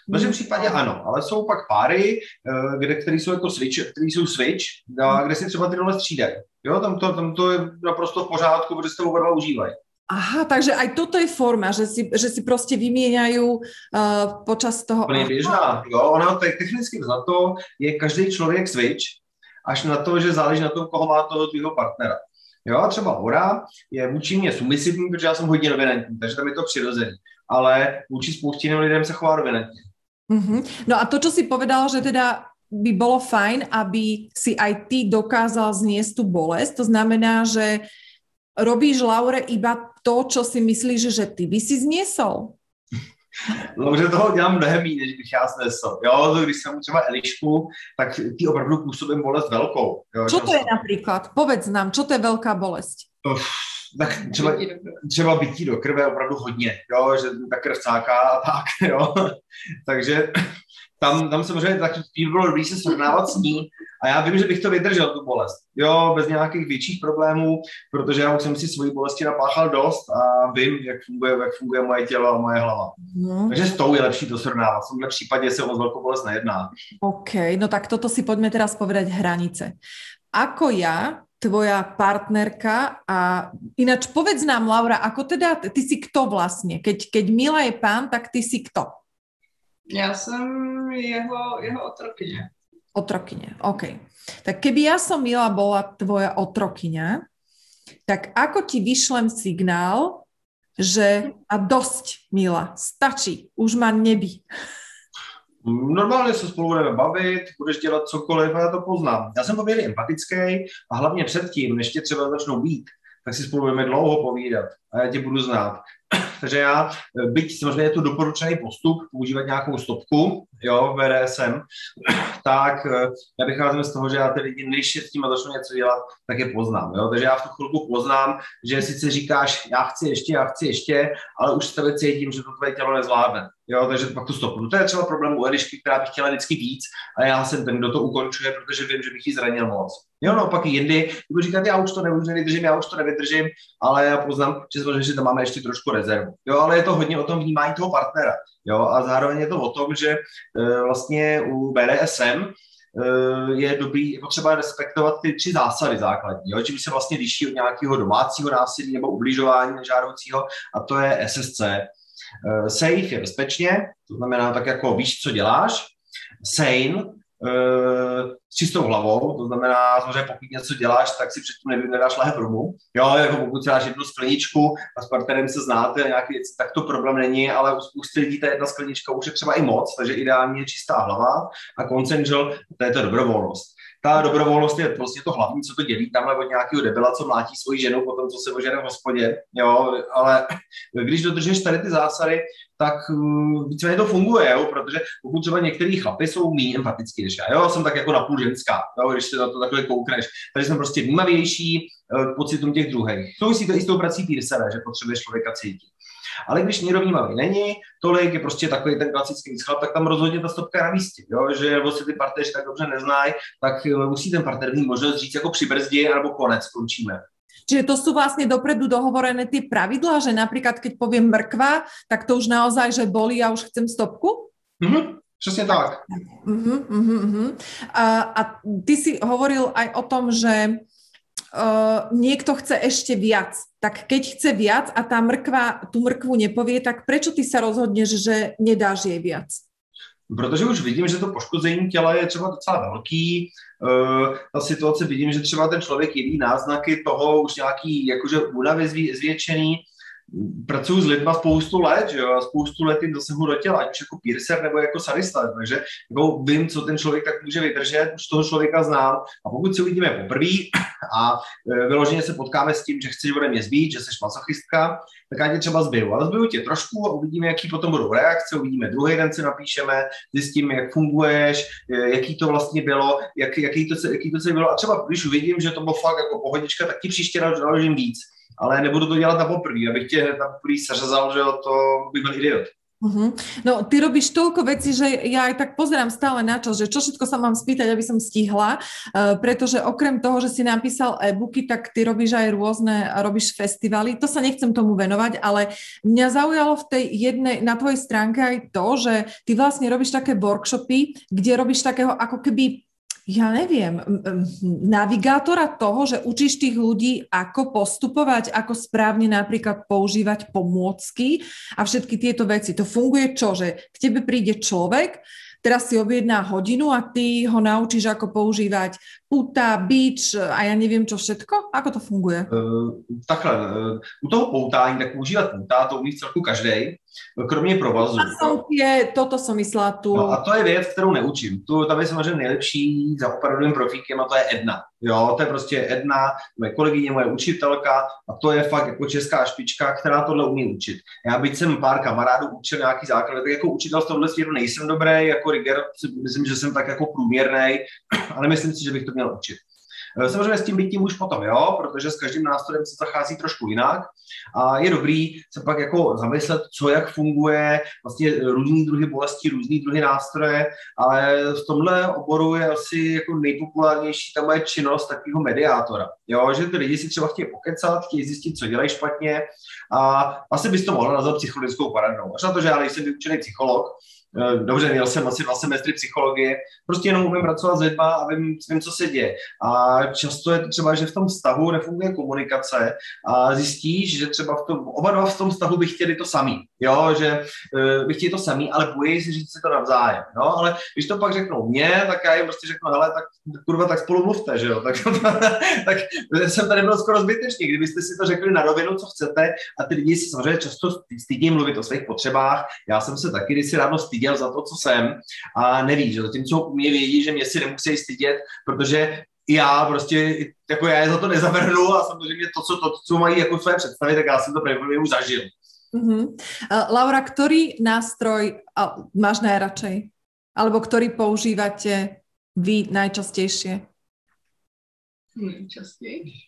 V našem případě ano, ale jsou pak páry, které jsou jako switch, a kde si třeba ty dole střídají. Jo, tam to je naprosto v pořádku, protože se oba dva užívají. Aha, takže aj toto je forma, že si proste vymieňajú počas toho... To je běžná, jo, ona technicky za to je každý člověk switch, až na to, že záleží na tom, koho má toho tvýho partnera. Jo, třeba Hora je vůči mě submisivní, protože já jsem hodně dominantní, takže tam je to přirozený. Ale vůči spoustě lidem se chová dominantně. No a to, čo si povedal, že teda by bolo fajn, aby si aj ty dokázal zniesť tú bolesť, to znamená, že robíš Laure iba to, čo si myslíš, že ty by si zniesol. No, že toho dělám mnohem méně, než bych já snesl. Jo, když jsem třeba Elišku, tak ty opravdu působím bolest velkou. Jo, čo to je napríklad? Povedz nám, čo to je veľká bolesť? Tak třeba bytí do krve opravdu hodně, jo, že ta krev cáká a tak, jo. Takže tam samozřejmě tak bylo dobrý se srovnávat s ní a já vím, že bych to vydržel, tu bolest, jo, bez nějakých větších problémů, protože já už jsem si svoji bolesti napáchal dost a vím, jak funguje moje tělo a moje hlava. No. Takže s tou je lepší to srovnávat, v tomhle případě se o velkou bolest nejedná. OK, no tak toto si pojďme teraz povedať hranice. Ako já... tvoja partnerka a ináč povedz nám, Laura, ako teda, ty si kto vlastne? Keď Mila je pán, tak ty si kto? Ja som jeho otrokyňa. Otrokyňa, OK. Tak keby ja som Mila bola tvoja otrokyňa, tak ako ti vyšlem signál, že a dosť, Mila, stačí, už ma nebi. Normálně se spolu budeme bavit, budeš dělat cokoliv a já to poznám. Já jsem pověrně empatický a hlavně předtím, než tě třeba začnou být, tak si spolu budeme dlouho povídat a já tě budu znát. Takže já, byť samozřejmě je to doporučený postup, používat nějakou stopku, jo, VDSM, tak já vycházím z toho, že já ty lidi, než je s tím a začnu něco dělat, tak je poznám, jo. Takže já v tu chvilku poznám, že sice říkáš, já chci ještě, ale už se tebe cítím, že to tvoje tělo nezvládne, jo, takže pak tu stopnu. To je třeba problém u Elišky, která by chtěla vždycky víc a já jsem ten, kdo to ukončuje, protože vím, že bych ji zranil moc. Jo, no, pak jindy budu říkat, já už to nevydržím, ale já poznám, že tam máme ještě trošku rezervu. Jo, ale je to hodně o tom vnímání toho partnera. Jo, a zároveň je to o tom, že vlastně u BDSM je potřeba respektovat ty tři zásady základní, jo, čím se vlastně liší od nějakého domácího násilí nebo ubližování nežádoucího, a to je SSC. Safe je bezpečně, to znamená tak jako víš, co děláš. Sane, s čistou hlavou, to znamená, že pokud něco děláš, tak si předtím nedáš lahev rumu. Jo, jako pokud si dáš jednu skleničku a s partnerem se znáte, nějaký, tak to problém není, ale u spousty lidí ta jedna sklenička už je třeba i moc, takže ideálně je čistá hlava a konsenžel, to je ta dobrovolnost. Ta dobrovolnost je prostě to hlavní, co to dělí tamhle od nějakého debila, co mlátí svoji ženu po tom, co se ožene v hospodě, jo, ale když dodržíš tady ty zásady, tak víceméně to funguje, jo, protože pokud třeba některý chlapy jsou méně empatický, než já, jo, jsem tak jako napůl ženská, jo, když se na to takhle koukneš, takže jsem prostě vnímavější k pocitům těch druhých. Souvisí to i s tou prací pírsele, že potřebuje člověka cítit. Ale když někdo vnímavý není, tolik je prostě takový ten klasický chlap, tak tam rozhodně ta stopka na místě, jo? Že vlastně ty partneři tak dobře neznají, tak musí ten partner mít možnost říct jako přibrzdí anebo konec, skončíme. Čiže to sú vlastne dopredu dohovorené tie pravidlá, že napríklad keď poviem mrkva, tak to už naozaj, že bolí a už chcem stopku? Mhm. Presne tak. A ty si hovoril aj o tom, že niekto chce ešte viac. Tak keď chce viac a tá mrkva tú mrkvu nepovie, tak prečo ty sa rozhodneš, že nedáš jej viac? Protože už vidím, že to poškození těla je třeba docela velký. Ta situace vidím, že třeba ten člověk jeví náznaky toho už nějaký jakože únavy zvětšený. Pracuju s lidma spoustu let, že jo, a spoustu let jim dosahu do těla, ať už jako piercer nebo jako sadista, takže jako vím, co ten člověk tak může vydržet, už toho člověka znám, a pokud si uvidíme poprvé a vyloženě se potkáme s tím, že chceš ode mě zbít, že seš masochistka, tak já tě třeba zbiju, ale zbiju tě trošku a uvidíme, jaký potom budou reakce, uvidíme, druhý den si napíšeme, zjistíme, jak funguješ, jaký to vlastně bylo, jaký to se bylo, a třeba když uvidím, že to bylo fakt jako pohodička, tak ti příště naložím víc. Ale nebudu to dělat na poprvé, abych tě na poprvé seřezal, že to by byl idiot. Uh-huh. No, ty robíš toľko vecí, že ja aj tak pozerám stále na čas, že čo všetko sa mám spýtať, aby som stihla, pretože okrem toho, že si napísal e-booky, tak ty robíš aj rôzne, robíš festivaly. To sa nechcem tomu venovať, ale mňa zaujalo v tej jednej, na tvojej stránke aj to, že ty vlastne robíš také workshopy, kde robíš takého ako keby, ja neviem, navigátora toho, že učíš tých ľudí, ako postupovať, ako správne napríklad používať pomôcky a všetky tieto veci. To funguje čo? Že k tebe príde človek, teraz si objedná hodinu a ty ho naučíš, ako používať pouta, bič a ja neviem čo všetko? Ako to funguje? Takhle, u toho poutání, tak používat pouta, to umí celku každej, kromě provazu. Toto som myslela tu. No, a to je věc, kterou neučím. Tam je samozřejmě nejlepší za opravdovým profíkem, a to je Edna. Jo, to je prostě Edna, moje kolegyně, moje učitelka, a to je fakt jako česká špička, která tohle umí učit. Já byť jsem pár kamarádů učil nějaký základ, tak jako učitel z tohohle svěru nejsem dobrý, jako rigger, myslím, že jsem tak jako průměrnej, ale myslím si, že bych to měl učit. Samozřejmě s tím bytím už potom, jo, protože s každým nástrojem se zachází trošku jinak a je dobrý se pak jako zamyslet, co jak funguje, vlastně různý druhy bolesti, různý druhy nástroje, ale v tomhle oboru je asi jako nejpopulárnější ta moje činnost takového mediátora, jo, že ty lidi si třeba chtějí pokecat, chtějí zjistit, co dělají špatně, a asi bys to mohla nazvat psychologickou poradnou, až na to, že já nejsem vyučený psycholog. Dobře, měl jsem asi 2 semestry psychologie, prostě jenom umím pracovat s lidma a vím, co se děje. A často je to třeba, že v tom vztahu nefunguje komunikace a zjistíš, že třeba oba dva v tom vztahu by chtěli to samý, jo, že by chtěli to samý, ale bojí si říct si to navzájem, no, ale když to pak řeknou mě, tak já jim prostě řeknu, hele, tak kurva, tak spolu mluvte, že jo, tak jsem tady byl skoro zbytečný, kdybyste si to řekli na rovinu, co chcete, a ty lidi si samozřejmě často stydí mluvit o svých potřebách. Já jsem se taky, když si ráno stydil styděl za to, co jsem, a neví, že zatímco u mě vědí, že mě si nemusí stydět, protože já prostě, jako já je za to nezavrhnu a samozřejmě to, co mají jako své představy, tak já jsem to prvně už zažil. Uh-huh. Laura, ktorý nástroj máš najradšej? Alebo ktorý používate vy najčastejšie? Nejčastěji?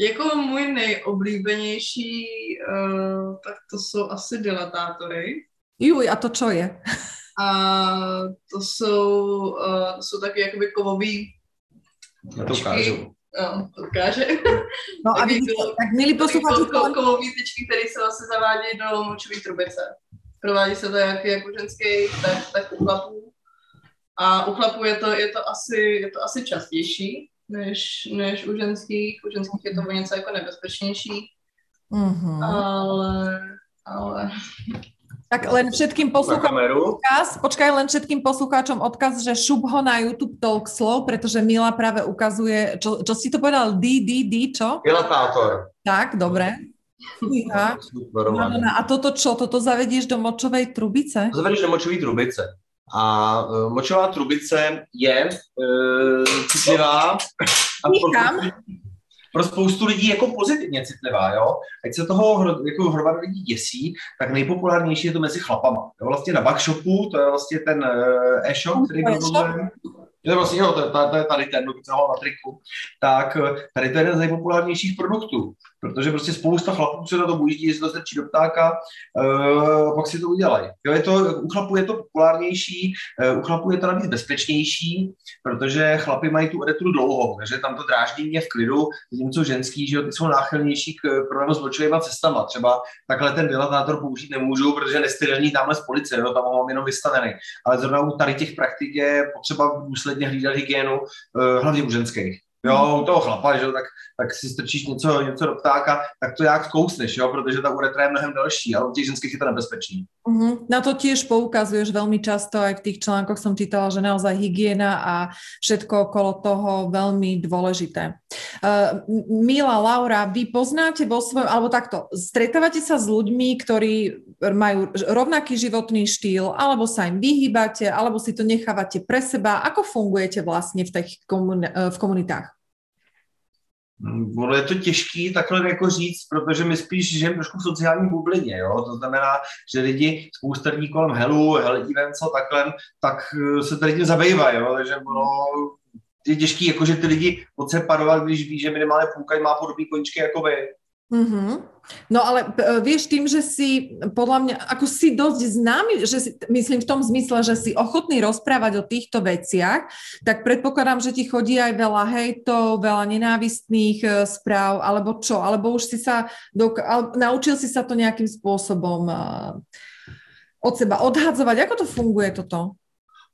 Jako můj nejoblíbenější, tak to jsou asi dilatátory. Juj, a to čo je? A to jsou taky jakoby kovový... Já to ukážu. No, ukáže. No a vidíte, tak milí posluchači... Kovový tyčky, které se vlastně zavádějí do močové trubice. Provádí se to jak u ženských, tak u chlapů. A u chlapů je to asi častější než u ženských. U ženských je to něco jako nebezpečnější. Mm-hmm. Ale... Tak len všetkým poslucháčom odkaz, že šup ho na YouTube Talk Slow, pretože Mila práve ukazuje, čo si to povedal, čo? Dilatátor. Tak, dobre. Ja. A toto čo? Toto zavedieš do močovej trubice? Zavedieš do močovej trubice. A močová trubice je citlivá a pro spoustu lidí jako pozitivně citlivá, jo. Ať se toho jako hromada lidí děsí, tak nejpopulárnější je to mezi chlapama. Jo? Vlastně na Bagshopu, to je vlastně ten e-shop, který provozujeme. Je to vlastně, jo, to je tady ten, co ho na triku. Tak tady to je jeden z nejpopulárnějších produktů, protože prostě spousta chlapů se na to ujíždí, že se to strčí do ptáka, pak si to udělají. Jo, u chlapů je to populárnější, u chlapů je to navíc bezpečnější, protože chlapy mají tu odetru dlouhou, takže tam to dráždění je v klidu, zatímco ženský, že jo, ty jsou náchylnější k problému s močovýma cestama. Třeba takhle ten dilatátor použít nemůžu, protože nestydení tamhle z policie, jo, tam ho mám jenom vystavený. Ale zrovna u tady těch praktik je potřeba důsledně hlídat hygienu, hlavně u ženských. Jo, u toho chlapa, že, tak si strčíš něco do ptáka, tak to jak kousneš, jo, protože ta uretra je mnohem delší, ale u těch ženských je to nebezpečný. Uh-huh. Na to tiež poukazuješ veľmi často, aj v tých článkoch som čítala, že naozaj hygiena a všetko okolo toho veľmi dôležité. Mila, Laura, vy poznáte vo svojom, alebo takto, stretávate sa s ľuďmi, ktorí majú rovnaký životný štýl, alebo sa im vyhýbate, alebo si to nechávate pre seba. Ako fungujete vlastne v komunitách? Ono je to těžký takhle jako říct, protože my spíš žijeme trošku v sociální bublině, jo? To znamená, že lidi spousta lidí kolem lidí vem co takhle, tak se tady tím zabývají, jo? Takže ono je těžký, jakože ty lidi odseparovat, když ví, že minimálně půlka má podobný koníčky jako vy. Mm-hmm. No ale vieš, tým, že si podľa mňa, ako si dosť známy, že si, myslím v tom zmysle, že si ochotný rozprávať o týchto veciach, tak predpokladám, že ti chodí aj veľa hejtov, veľa nenávistných správ, alebo čo, alebo už si sa, naučil si sa to nejakým spôsobom od seba odhadzovať. Ako to funguje toto?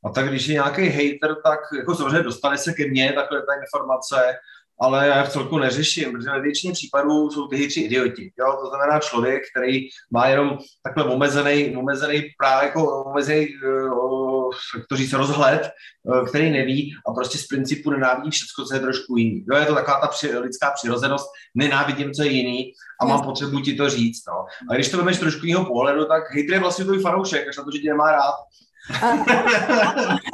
A tak když je nejaký hejter, tak jako samozřejmě dostane se ke mně takové ta informace, ale já v celku neřeším, protože ve většině případů jsou ty hejtři idioti. Jo? To znamená člověk, který má jenom takhle omezený rozhled, který neví a prostě z principu nenávidí všecko, co je trošku jiný. Jo? Je to taková ta lidská přirozenost, nenávidím, co je jiný a mám potřebu ti to říct. No. A když to vemeš trošku jiného pohledu, tak hejtr je vlastně tvůj fanoušek, až na to, že tě nemá rád.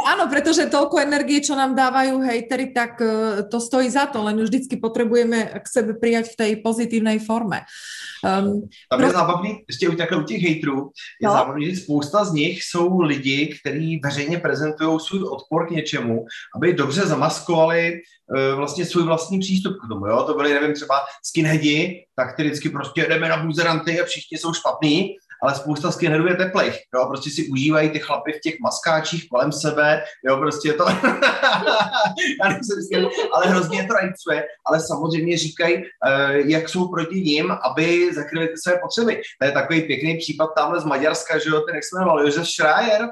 Áno, pretože toľko energie, čo nám dávajú hejteri, tak to stojí za to, len vždycky potrebujeme k sebe prijať v tej pozitívnej forme. Tam je zábavný, ešte u těch hejterů, je zábavný, že spousta z nich jsou lidi, kteří veřejně prezentují svůj odpor k něčemu, aby dobře zamaskovali vlastně svůj vlastní přístup k tomu. Jo? To byly, nevím, třeba skinheadi, tak ty vždycky prostě jdeme na buzeranty a všichni jsou špatný, ale spousta skinheadů je teplých, jo, prostě si užívají ty chlapy v těch maskáčích kolem sebe, jo, prostě to, já nevím, ale hrozně to rajcuje, ale samozřejmě říkají, jak jsou proti ním, aby zakryli ty své potřeby. To je takový pěkný případ tamhle z Maďarska, že jo, ten, jak se jmenoval, Josef Schreier,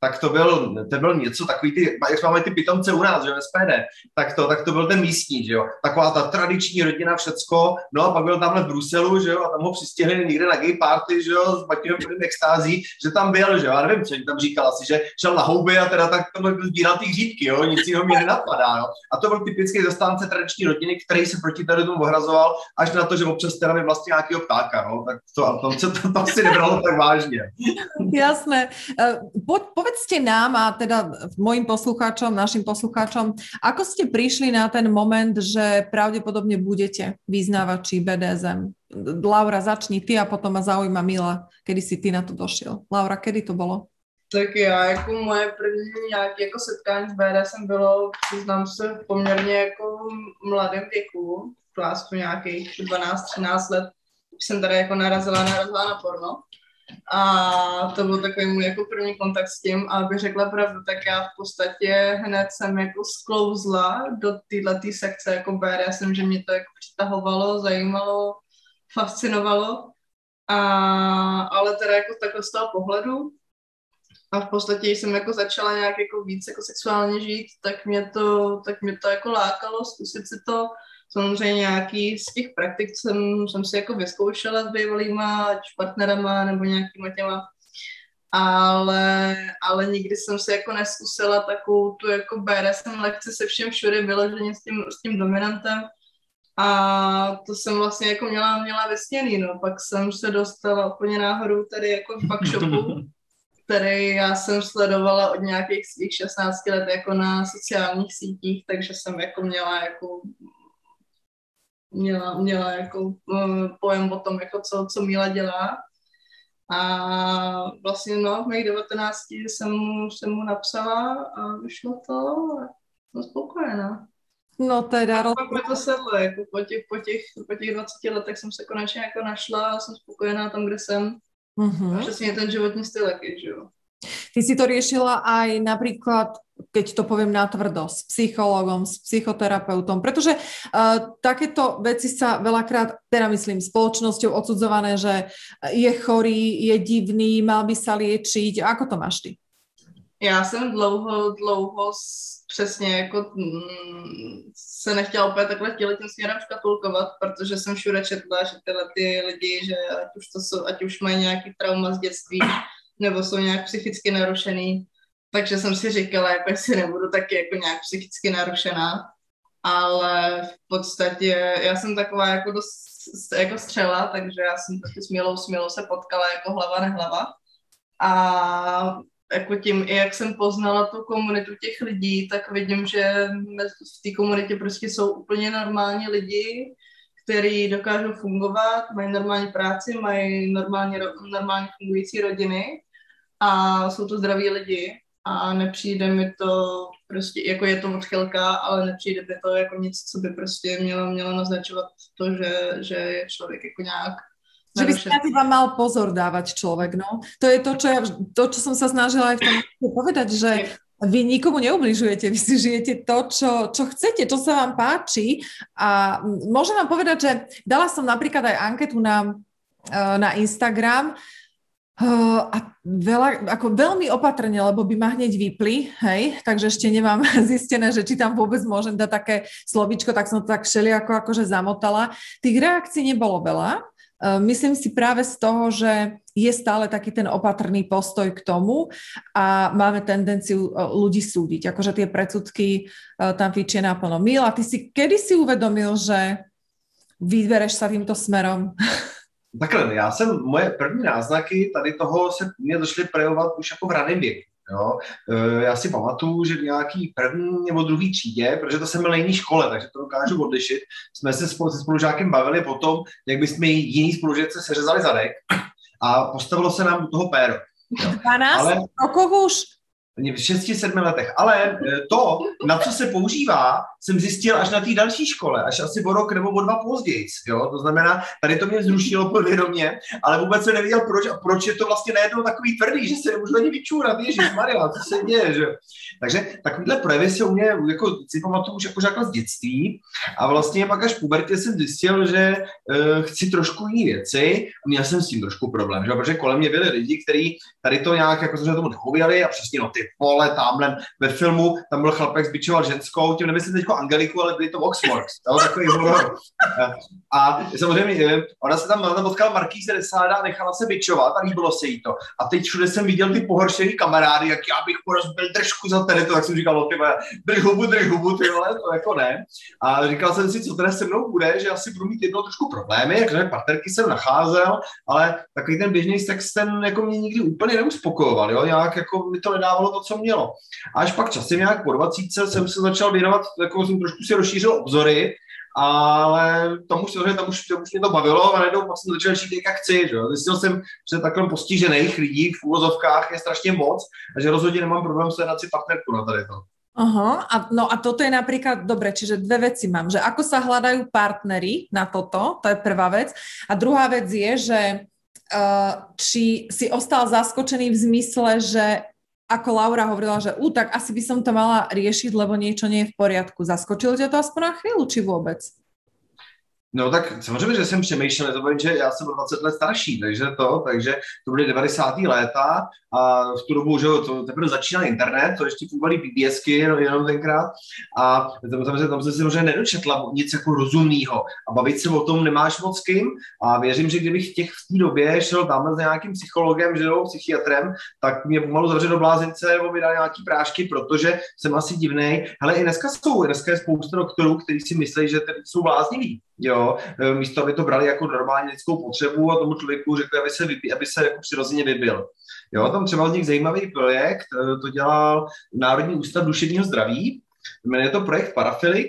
tak to byl něco takový, jak máme ty pitomce u nás, že v SPD, tak to byl ten místní, že jo, taková ta tradiční rodina všecko, no a pak byl tamhle v Bruselu, že jo, a tam ho přistihli někde na gay party, ty, že jo, s Matějem Pěrem extází, že tam byl, že jo, já nevím, co jim tam říkal asi, že šel na houby a teda tak tohle sbíral ty hřídky, jo, nic jiného mě nenapadá, jo. A to byl typický zastánce tradiční rodiny, který se proti tady tomu ohrazoval, až na to, že občas teda mi vlastně nějakýho ptáka, no, tak to si nebralo tak vážně. Jasné. Povedzte nám a teda mojim poslucháčom, našim poslucháčom, ako ste prišli na ten moment, že pravdepodobne budete vyznávači BDSM? Laura, začni ty a potom ma zaujíma Mila, kedy si ty na to došiel. Laura, kedy to bylo? Tak já jako moje první nějaké jako setkání s BDSM bylo, přiznám se, v poměrně jako mladém věku, v klásu nějakých 12-13 let, jsem tady jako narazila na porno. A to byl takový můj jako první kontakt s tím, a abych řekla pravdu, tak já v podstatě hned jsem jako sklouzla do této sekce jako BDSM, že mě to jako přitahovalo, zajímalo, fascinovalo, ale teda jako takhle z toho pohledu a v podstatě jsem jako začala nějak jako víc jako sexuálně žít, tak mě to jako lákalo zkusit si to. Samozřejmě nějaký z těch praktik jsem si jako vyzkoušela s bývalýma, ať partnerama nebo nějakýma těma, ale nikdy jsem si jako neskusila takovou tu jako BDSM lekci se všem všude vyloženě s tím dominantem, a to jsem vlastně jako měla vysněný, no. Pak jsem se dostala úplně náhodou tady jako v Bagshopu, který já jsem sledovala od nějakých svých 16 let jako na sociálních sítích, takže jsem jako měla jako pojem o tom, jako co Mila dělá. A vlastně no, v mých 19 jsem mu napsala a vyšlo to, jsem spokojená. No teda... A pak mi to sedlo, jako po těch 20 letech jsem se konečně jako našla a jsem spokojená tam, kde jsem. Mm-hmm. Přesně ten životní styl, jaký, že jo. Ty si to riešila aj napríklad, keď to poviem natvrdo, s psychologom, s psychoterapeutom, pretože takéto veci sa veľakrát, teda myslím, spoločnosťou odsudzované, že je chorý, je divný, mal by sa liečiť. Ako to máš ty? Já jsem dlouho přesně jako se nechtěla úplně takhle tím směrem škatulkovat, protože jsem všude četla, že tyhle ty lidi, že ať už mají nějaký trauma z dětství, nebo jsou nějak psychicky narušený, takže jsem si říkala, jako jestli nebudu taky jako nějak psychicky narušená, ale v podstatě já jsem taková jako dost jako střela, takže já jsem taky s Milou se potkala jako hlava nehlava, a jako tím, i jak jsem poznala tu komunitu těch lidí, tak vidím, že v té komunitě prostě jsou úplně normální lidi, kteří dokážou fungovat, mají normální práci, mají normálně fungující rodiny a jsou to zdraví lidi, a nepřijde mi to prostě, jako je to odchylka, ale nepřijde mi to jako nic, co by prostě mělo naznačovat to, že je člověk jako nějak. Že by si na teba mal pozor dávať človek, no. To je to, čo som sa snažila aj v tom povedať, že vy nikomu neubližujete, vy si žijete to, čo chcete, čo sa vám páči, a môžem vám povedať, že dala som napríklad aj anketu na Instagram a veľmi opatrne, lebo by ma hneď vypli, hej, takže ešte nemám zistené, že či tam vôbec môžem dať také slovíčko, tak som to tak všelijako akože zamotala. Tých reakcií nebolo veľa. Myslím si práve z toho, že je stále taký ten opatrný postoj k tomu a máme tendenciu ľudí súdiť. Akože tie predsudky tam fičie naplno. Mila, ty si kedy si uvedomil, že vybereš sa týmto smerom? Takhle, moje první náznaky tady toho se mě došly projevovat už jako v raném věku. Jo. Já si pamatuju, že v nějaký první nebo druhý třídě, protože to jsem byl na jiný škole, takže to dokážu odlišit, jsme se se spolužákem bavili o tom, jak bychom jiný spolužáci seřezali zadek, a postavilo se nám do toho péro. 12 rokov už? V 6-7 letech. Ale to, na co se používá, jsem zjistil až na té další škole, až asi o rok nebo o dva později. Jo? To znamená, tady to mě vzrušilo podvědomě, ale vůbec jsem nevěděl, proč je to vlastně najednou takový tvrdý, že se nemůžu ani vyčůrat. Ježišmarja, co se děje, že? Takže takovýhle projevy se u mě, jako si pamatuju už jako z dětství, a vlastně pak až v pubertě jsem zjistil, že chci trošku jiný věci, a měl jsem s tím trošku problém, že? Protože kolem mě byli lidi, kteří tady to nějak jako tomu nehověli, a přesně no, ty vole, tamhle ve filmu, tam byl chlapek zbičoval ženskou, tím nemyslím teďko Angeliku, ale byli to Voxworks, takový horor. A samozřejmě, ona se tam potkala Markýze Desáda a nechala se bičovat a líbilo se jí to. A teď všude jsem viděl ty pohoršený kamarády, jak já bych porozbil držku za tady to, tak jsem říkal, drž hubu, ty vole, to jako ne. A říkal jsem si, co teda se mnou bude, že asi budu mít jednou trošku problémy, jakože partnerky jsem nacházel, ale takový ten běžný sex ten jako mě nikdy úplně neuspokojoval, jo, nějak jako mi to nedávalo to, co mělo. A až pak časem nějak po 20 jsem se začal věnovat, jako jsem trošku si rozšířil obzory, ale tam už mě to bavilo a najednou jsem začal žít jak chci, že jo. Zjistil jsem, že takhle postižených lidí v úvozovkách je strašně moc a že rozhodně nemám problém sehnat si partnerku na tady to. Aha, a, no a toto je napríklad, dobre, čiže dve veci mám, že ako sa hľadajú partneri na toto, to je prvá vec. A druhá vec je, že či si ostal zaskočený v zmysle, že ako Laura hovorila, že tak asi by som to mala riešiť, lebo niečo nie je v poriadku. Zaskočilo ťa to aspoň na chvíľu, či vôbec? No tak samozřejmě, že jsem přemýšlel, to bylo, že já jsem 20 let starší, takže to byly 90. léta a v tu dobu, že to teprve začínal internet, to ještě fungovaly BBSky jenom tenkrát a tam jsem si možná nedočetla nic jako rozumného a bavit se o tom nemáš moc kým a věřím, že kdybych v té době šel tamhle za nějakým psychologem, že jo, psychiatrem, tak mě pomalu zavře do blázince nebo mi dali nějaký prášky, protože jsem asi divnej. Hele, i dneska je spousta doktorů, kteří si myslí, že jsou blázniví. Jo, místo aby to brali jako normálně lidskou potřebu a tomu člověku řekli, aby se jako přirozeně vybil. Jo, tam třeba vznikl zajímavý projekt, to dělal Národní ústav duševního zdraví, jmenuje to projekt Parafilik,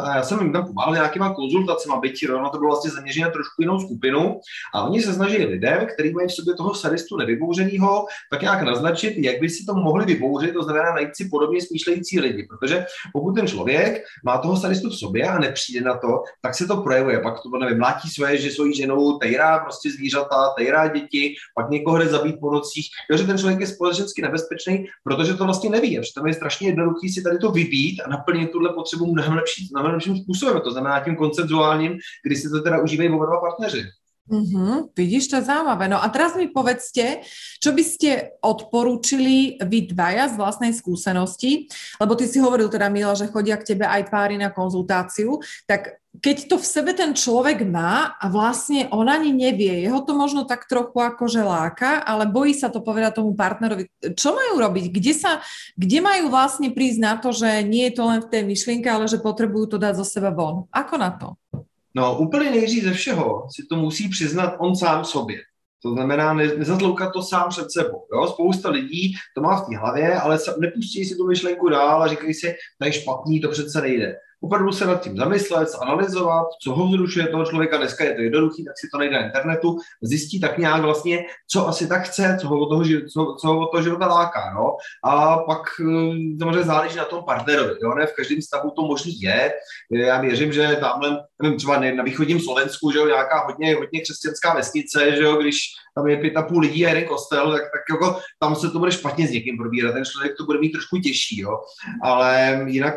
a já jsem jim tam pomáhal nějakýma konzultacima, byť to bylo vlastně zaměřené na trošku jinou skupinu a oni se snažili lidem, kteří mají v sobě toho sadistu nevybouřenýho, tak nějak naznačit, jak by si to mohli vybouřit, to znamená najít si podobně smýšlející lidi, protože pokud ten člověk má toho sadistu v sobě a nepřijde na to, tak se to projevuje, pak to nevím, mlátí svojí ženou, tejrá prostě zvířata, tejrá děti, pak někoho jde zabít po nocích, takže ten člověk je společensky nebezpečný, protože to vlastně neví, a přitom je strašně jednoduchý si tady to vybít a naplnit tuhle potřebu mnohem lepším způsobem, to znamená tím koncenzuálním, kdy si to teda užívají oba dva partneři. Mm-hmm, vidíš, to je zaujímavé. No a teraz mi povedzte, čo by ste odporúčili vy dvaja z vlastnej skúsenosti, lebo ty si hovoril teda, Mila, že chodia k tebe aj páry na konzultáciu, tak keď to v sebe ten človek má a vlastne on ani nevie, jeho to možno tak trochu akože láka, ale bojí sa to povedať tomu partnerovi, čo majú robiť, kde majú vlastne prísť na to, že nie je to len v tej myšlienke, ale že potrebujú to dať zo seba von. Ako na to? No, úplně nejřív ze všeho si to musí přiznat on sám sobě. To znamená nezatloukat to sám před sebou. Jo? Spousta lidí to má v té hlavě, ale nepustí si tu myšlenku dál a říkají si, to je špatný, to přece nejde. Opravdu se nad tím zamyslet, analyzovat, co ho vzrušuje toho člověka. Dneska je to jednoduchý, tak si to najde na internetu, zjistí tak nějak vlastně, co asi tak chce, co ho od toho života láká. No? A pak samozřejmě záleží na tom partnerovi. Jo? Ne? V každém stavu to možný je. Já věřím, že tamhle, nevím, třeba na východním Slovensku, že jo, nějaká hodně křesťanská vesnice, že jo, když tam je 5,5 lidí a jeden kostel, tak jako tam se to bude špatně s někým probírat, ten člověk to bude mít trošku těžší, jo. Ale jinak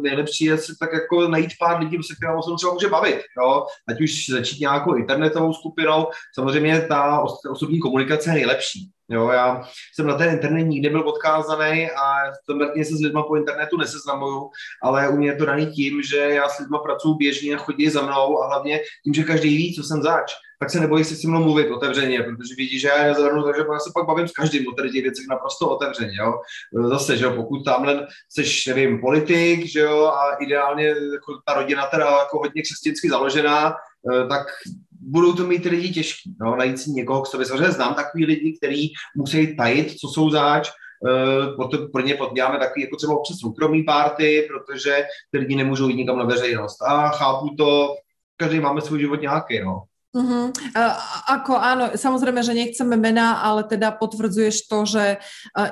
nejlepší je se tak jako najít pár lidí, se kterou se třeba může bavit, jo. Ať už začít nějakou internetovou skupinou, samozřejmě ta osobní komunikace je nejlepší. Jo, já jsem na ten internet nikdy byl odkázaný a standardně se s lidma po internetu neseznamuju, ale u mě je to daný tím, že já s lidma pracuji běžně, chodí za mnou a hlavně tím, že každý ví, co jsem zač, tak se nebojí se mnou mluvit otevřeně, protože vidí, že já je nezadrnu, takže já se pak bavím s každým o těch věcech naprosto otevřeně. Jo. Zase, že jo, pokud tamhle seš, nevím, politik, že jo, a ideálně jako ta rodina teda jako hodně křesťansky založená, tak budou to mít lidi těžký, no, najít si někoho k sobě. Samozřejmě znám takový lidi, kteří musí tajit, co jsou zač, pro ně podíváme takový jako třeba občas soukromý párty, protože ty lidi nemůžou jít nikam na veřejnost. A chápu to, každý máme svůj život nějaký, no. Uh-huh. Ako áno, samozrejme, že nechceme mená, ale teda potvrdzuješ to, že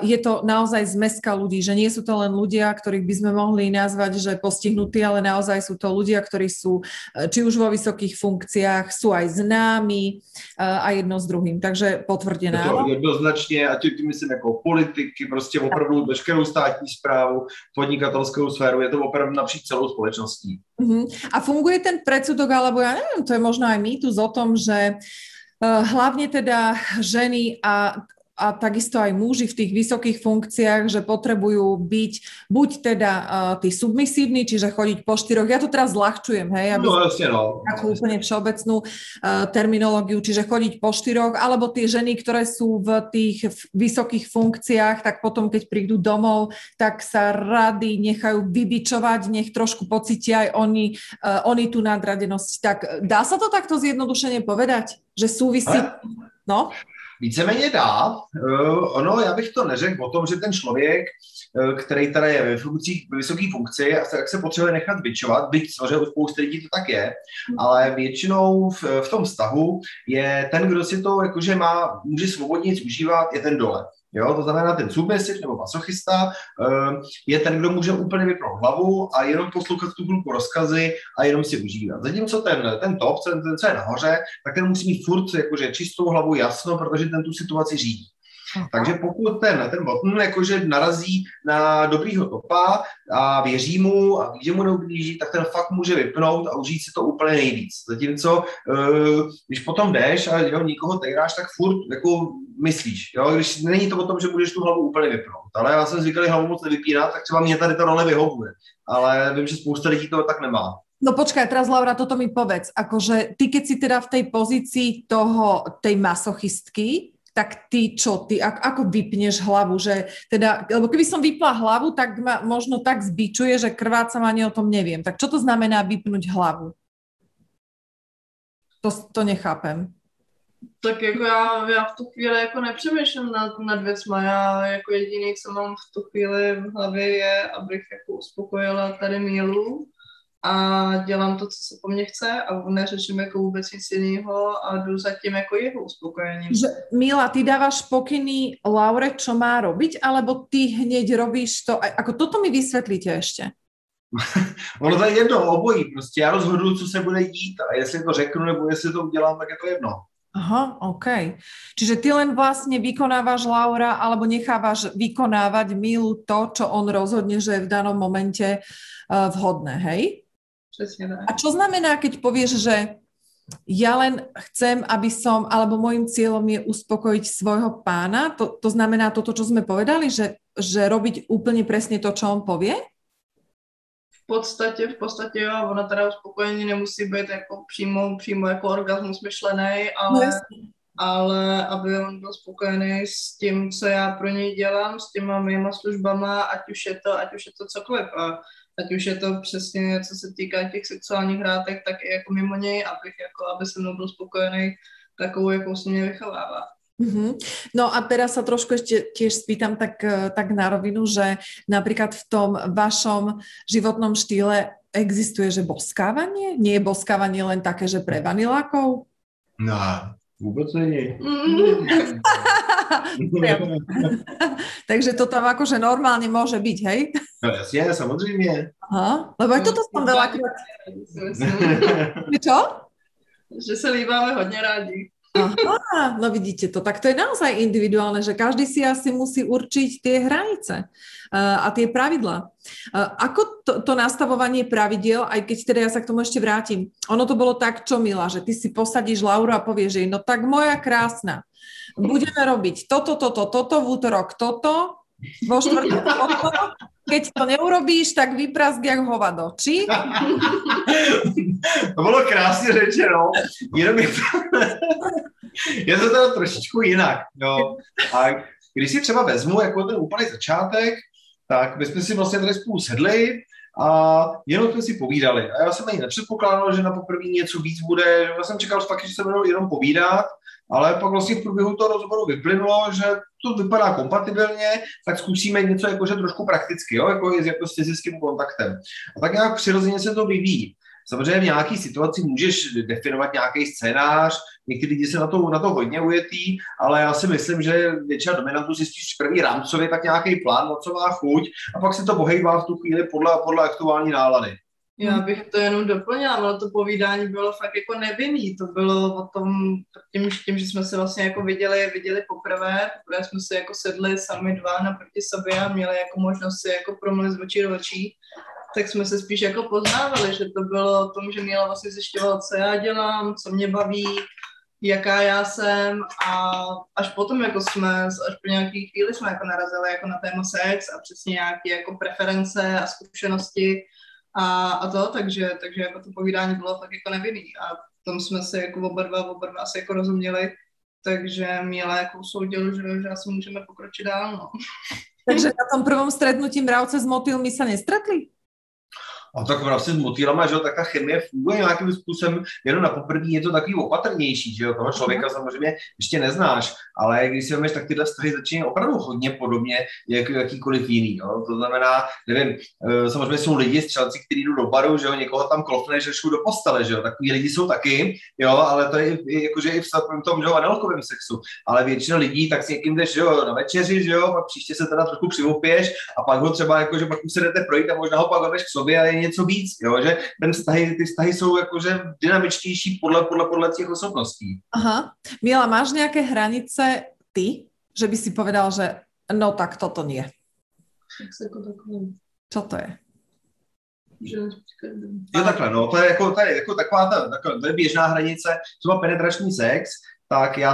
je to naozaj zmeska ľudí, že nie sú to len ľudia, ktorých by sme mohli nazvať, že postihnutí, ale naozaj sú to ľudia, ktorí sú či už vo vysokých funkciách, sú aj známi a jedno s druhým, takže potvrdené. To jednoznačne, a tým myslím ako politiky, proste opravdu veškerou státní správu, podnikatelskú sféru, je to opravdu napříč celou společností. Uh-huh. A funguje ten predsudok, alebo ja neviem, to je možno aj mýtus o tom, že hlavne teda ženy a a takisto aj muži v tých vysokých funkciách, že potrebujú byť buď teda tí submisívni, čiže chodiť po štyroch. Ja to teraz zľahčujem, hej, aby takú úplne všeobecnú terminológiu, čiže chodiť po štyroch, alebo tie ženy, ktoré sú v tých vysokých funkciách, tak potom, keď prídu domov, tak sa rady nechajú vybičovať, nech trošku pocítia aj oni tú nadradenosť. Tak dá sa to takto zjednodušene povedať, že súvisí... No? Víceméně dá. Ono, já bych to neřekl o tom, že ten člověk, který tady je ve vysoké funkci, tak se potřebuje nechat bičovat, byť samozřejmě u spousty lidí to tak je, ale většinou v tom vztahu je ten, kdo si to jakože má, může svobodně užívat, je ten dole. Jo, to znamená, ten submisiv nebo masochista je ten, kdo může úplně vypnout hlavu a jenom poslouchat tu hluku rozkazy a jenom si užívat. Zatímco ten top, ten, co je nahoře, tak ten musí mít furt jakože čistou hlavu, jasno, protože ten tu situaci řídí. Takže pokud ten bottom jakože narazí na dobrýho topa a věří mu a ví, že mu neublíží, tak ten fakt může vypnout a užít si to úplně nejvíc. Zatímco, když potom jdeš a jo, nikoho tejráš, tak furt jako myslíš. Jo? Když není to o tom, že budeš tu hlavu úplně vypnout. Ale já jsem zvyklý hlavu moc nevypínat, tak třeba mě tady to role vyhovuje. Ale vím, že spousta lidí to tak nemá. No počkaj, teraz Laura, toto mi povedz. Akože ty, keď si teda v tej pozícii tej masochistky, tak ty ako vypneš hlavu, že teda, lebo keby som vypla hlavu, tak ma možno tak zbičuje, že krvácam ani o tom neviem. Tak čo to znamená vypnúť hlavu? To nechápem. Tak jako já v tu chvíli jako nepřemýšlím nad věcma. Já jako jediný, co mám v tu chvíli v hlavě, je, abych jako uspokojila tady Mílu a dělám to, co se po mně chce a neřeším jako vůbec nic jiného a jdu zatím jako jeho uspokojením. Že, Mila, ty dávaš pokyny Laure, čo má robiť, alebo ty hneď robíš to? Ako toto mi vysvetlíte ešte? Ono to je jedno, obojí. Prostě já rozhoduju, co se bude dít a jestli to řeknu nebo jestli to udělám, tak je to jedno. Aha, OK. Čiže ty len vlastne vykonávaš Laura alebo nechávaš vykonávať Milu to, čo on rozhodne, že je v danom momente vhodné, hej? Presne tak. A čo znamená, keď povieš, že ja len chcem, aby som, alebo môjim cieľom je uspokojiť svojho pána? To znamená toto, čo sme povedali, že robiť úplne presne to, čo on povie? V podstatě jo, ona teda uspokojení nemusí být jako přímo jako orgasmus myšlený, ale aby on byl spokojený s tím, co já pro něj dělám, s těma mýma službama, ať už je to cokoliv. A ať už je to přesně, co se týká těch sexuálních hrátek, tak i jako mimo něj, aby se mnou byl spokojený takovou, jakou se mě vychovává. No a teraz sa trošku ešte tiež spýtam tak na rovinu, že napríklad v tom vašom životnom štýle existuje, že boskávanie? Nie je boskávanie len také, že pre vanilákov? No, vôbec nie. Takže to tam akože normálne môže byť, hej? No jasne, samozrejme. Aha, lebo aj toto som veľakrát... Čo? Že sa líbáme hodne rádi. Aha, no vidíte to, tak to je naozaj individuálne, že každý si asi musí určiť tie hranice a tie pravidlá. Ako to nastavovanie pravidiel, aj keď teda ja sa k tomu ešte vrátim, ono to bolo tak, čo Mila, že ty si posadíš Lauru a povieš jej, no tak moja krásna, budeme robiť toto, v útorok toto, vo štvrtok toto, keď to neurobíš, tak vyprask jak hovado, či? To bylo krásně řečeno, jenom je to teda trošičku jinak. Jo. A když si třeba vezmu jako ten úplný začátek, tak my jsme si vlastně tady spolu sedli a jenom jsme si povídali. A já jsem ani nepředpokládal, že na poprvé něco víc bude. Já jsem čekal fakt, že se budou jenom povídat, ale pak vlastně v průběhu toho rozhovoru vyplynulo, že to vypadá kompatibilně, tak zkusíme něco jakože trošku prakticky, jo? Jako s fyzickým kontaktem. A tak nějak přirozeně se to vyvíjí. Samozřejmě v nějaké situaci můžeš definovat nějaký scénář, některý lidi se na to hodně ujetí, ale já si myslím, že většina dominantů si spíš první rámcově tak nějaký plán, na co má chuť a pak se to pohejbá v tu chvíli podle aktuální nálady. Já bych to jenom doplnila, ale to povídání bylo fakt jako nevinný, to bylo o tom, tím, že jsme se vlastně jako viděli poprvé jsme se jako sedli sami dva naproti sobě a měli jako možnost si jako promluvit z očí do očí. Tak jsme se spíš jako poznávali, že to bylo o tom, že Mila vlastně zjišťovala, co já dělám, co mě baví, jaká já jsem, a až potom jako až po nějaký chvíli jsme jako narazili jako na téma sex a přesně nějaké jako preference a zkušenosti a to, takže jako to povídání bylo tak jako nevinný a tam jsme se jako oba dva se jako rozuměli, takže Míla jako usoudila, že asi můžeme pokročit dál, no. Takže na tom prvom stretnutí mravce s motýlmi sa nestretli? A tak vlastně s motýlama, že jo, tak ta chemie funguje nějakým způsobem, jenom na poprvní je to takový opatrnější, že jo, toho člověka samozřejmě ještě neznáš, ale když si vemeš, tak tyhle vztahy začínají opravdu hodně podobně, jak jakýkoliv jiný, jo, to znamená, nevím, samozřejmě jsou lidi, střelci, kteří jdou do baru, že jo, někoho tam klofne, že šou do postele, že jo, takový lidi jsou taky, jo, ale to je jakože i v tom, že jo, anelkovém sexu, ale většina lidí, tak s někým jdeš, že jo, na večeři, že jo, a příště se teda trochu přivopiješ a pak ho třeba jakože pak už se jdete projít a možná ho pak vemeš k sobě a něco víc, jo, že ty vztahy jsou jakože dynamičtější podle těch osobností. Aha. Mila, máš nějaké hranice ty, že by si povedal, že no tak toto nie? Čo to je? Jo, takhle, no, to je jako taková to je běžná hranice, třeba penetrační sex, tak já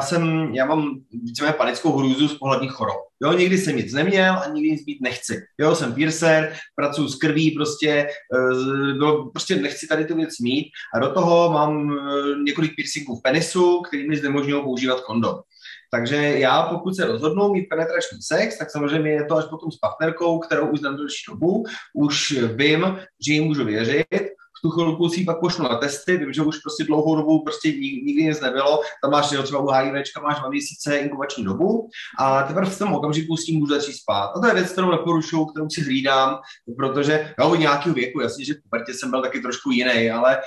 mám víceméně panickou hrůzu z pohlavních chorob. Jo, nikdy jsem nic neměl a nikdy nic být nechci. Jo, jsem piercer, pracuji s krví, prostě nechci tady tu věc mít a do toho mám několik piercingů v penisu, který mi znemožňují používat kondom. Takže já, pokud se rozhodnu mít penetrační sex, tak samozřejmě je to až potom s partnerkou, kterou už znám delší dobu, už vím, že jim můžu věřit. V tu chvilku si pak pošlu na testy, vím, že už prostě dlouhou dobu prostě nikdy nic nebylo, tam máš třeba u HIVčka, máš 2 měsíce inkubační dobu a teprve v tom okamžiku s tím můžu začít spát. A to je věc, kterou neporušuju, kterou si hlídám, protože jo, od nějakého věku, jasně, že v pubertě jsem byl taky trošku jiný, ale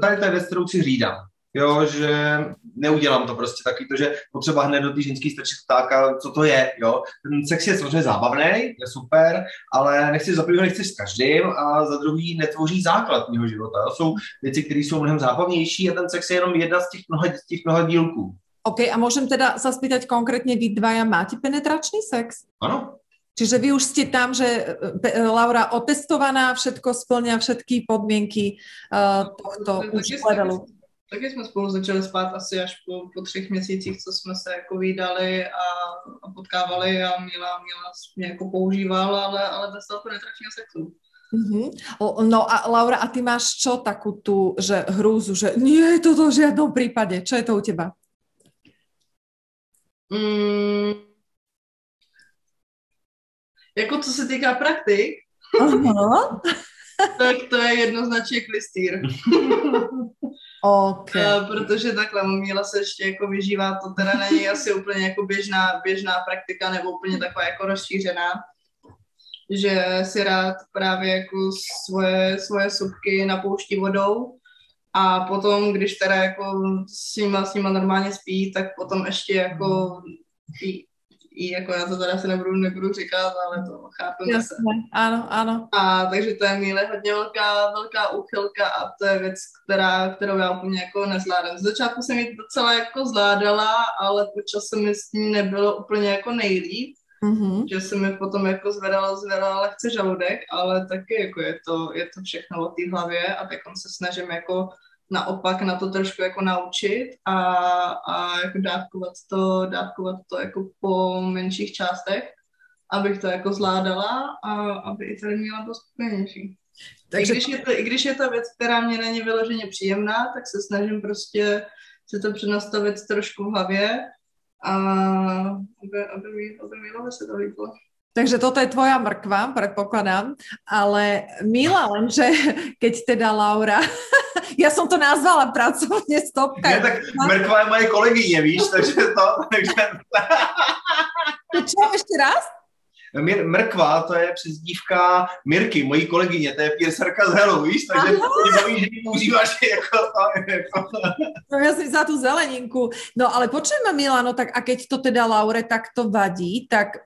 tady to je věc, kterou si hlídám. Jo, že neudělám to prostě taky to, že potřeba hned do té ženský strčit ptáka, co to je, jo. Ten sex je samozřejmě zábavný, je super, ale nechci zaprvé, nechceš s každým a za druhý netvoří základ mýho života. Jo. Jsou věci, které jsou mnohem zábavnější a ten sex je jenom jedna z těch mnoha dílků. OK, a můžem teda se spýtať konkrétně, vy dvaja máte penetračný sex? Ano. Čiže vy už ste tam, že Laura otestovaná, všetko splňa všetky podmienky tohto už hledalo. Taky jsme spolu začali spát asi až po 3 měsících, co jsme se jako vídali a potkávali a Mila mě jako používala, ale bez toho penetračního sexu. Mm-hmm. No a Laura, a ty máš čo takú tu, že hrúzu, že nie, toto v žiadnom prípade. Čo je to u teba? Jako co se týká praktik, uh-huh. Tak to je jednoznačně klystýr. Okay. Protože takhle Mila se ještě jako vyžívá, to teda není asi úplně jako běžná praktika nebo úplně taková jako rozšířená, že si rád právě jako svoje subky napouští vodou a potom, když teda jako s nima normálně spí, tak potom ještě jako i jako já to teda si nebudu říkat, ale to chápeme se. Ano. A takže to je Míle hodně velká úchylka a to je věc, kterou já úplně jako nezvládám. Z začátku jsem ji docela jako zvládala, ale po čase mi s ní nebylo úplně jako nejlíp, že se mi potom jako zvedala lehce žaludek, ale taky jako je to všechno o té hlavě a tak se snažím jako naopak na to trošku jako naučit a jako dávkovat to jako po menších částech, abych to jako zvládala a aby i tady Mila to spokojnější. Takže i když je to věc, která mě není vyloženě příjemná, tak se snažím prostě si to přenastavit trošku v hlavě a aby Milovi se to líbilo. Takže toto je tvoja mrkva, predpokladám, ale Mila, lenže keď teda Laura, ja som to nazvala pracovne stopka. Ja tak mrkva je moje kolegyne, víš, takže... Čo, ešte raz? Mrkva, to je přezdívka Mirky, mojí kolegyně, to je piercerka z Helu, víš, takže mě baví, že ji používáš jako... No ja si za tú zeleninku. No ale počujem ma, Mila, no tak a keď to teda Laure takto vadí, tak...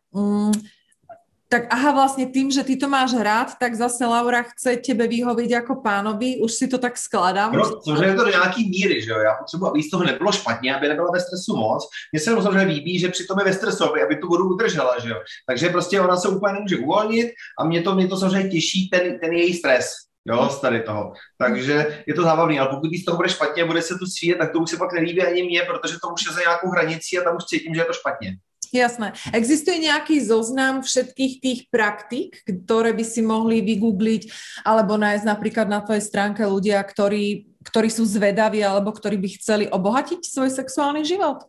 Tak aha, vlastne tým, že ty to máš rád, tak zase Laura chce tebe vyhoviť ako pánovi, už si to tak skladám. Protože je to do nejaký míry, že jo, já potřebuji, aby z toho nebylo špatně, aby nebyla ve stresu moc. Mně se samozřejmě líbí, že přitom je ve stresu, aby tu vodu udržela, že jo. Takže prostě ona se úplně nemůže uvolnit a mě to samozřejmě těší ten její stres. Jo, z tady toho. Takže je to zábavný, ale pokud z toho bude špatně a bude se tu svíjet, tak to už se pak nelíbí ani mně, protože to už je za nějakou hranicí a tam už cítím, že je to špatně. Jasné. Existuje nejaký zoznam všetkých tých praktík, ktoré by si mohli vygoogliť alebo nájsť napríklad na tvojej stránke ľudia, ktorí sú zvedaví alebo ktorí by chceli obohatiť svoj sexuálny život?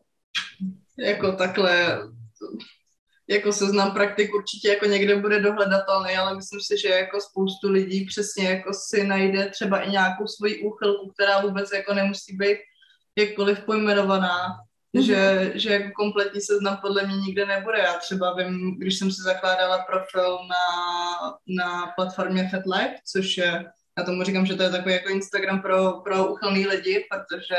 Jako takhle, jako seznam praktik určitě jako někde bude dohledatelný, ale myslím si, že jako spoustu lidí přesně jako si najde třeba i nějakou svoji úchylku, která vůbec jako nemusí být jakkoliv pojmenovaná. Že jako kompletní seznam podle mě nikde nebude. Já třeba vím, když jsem si zakládala profil na platformě FetLife, což je, já tomu říkám, že to je takový jako Instagram pro uchylný lidi, protože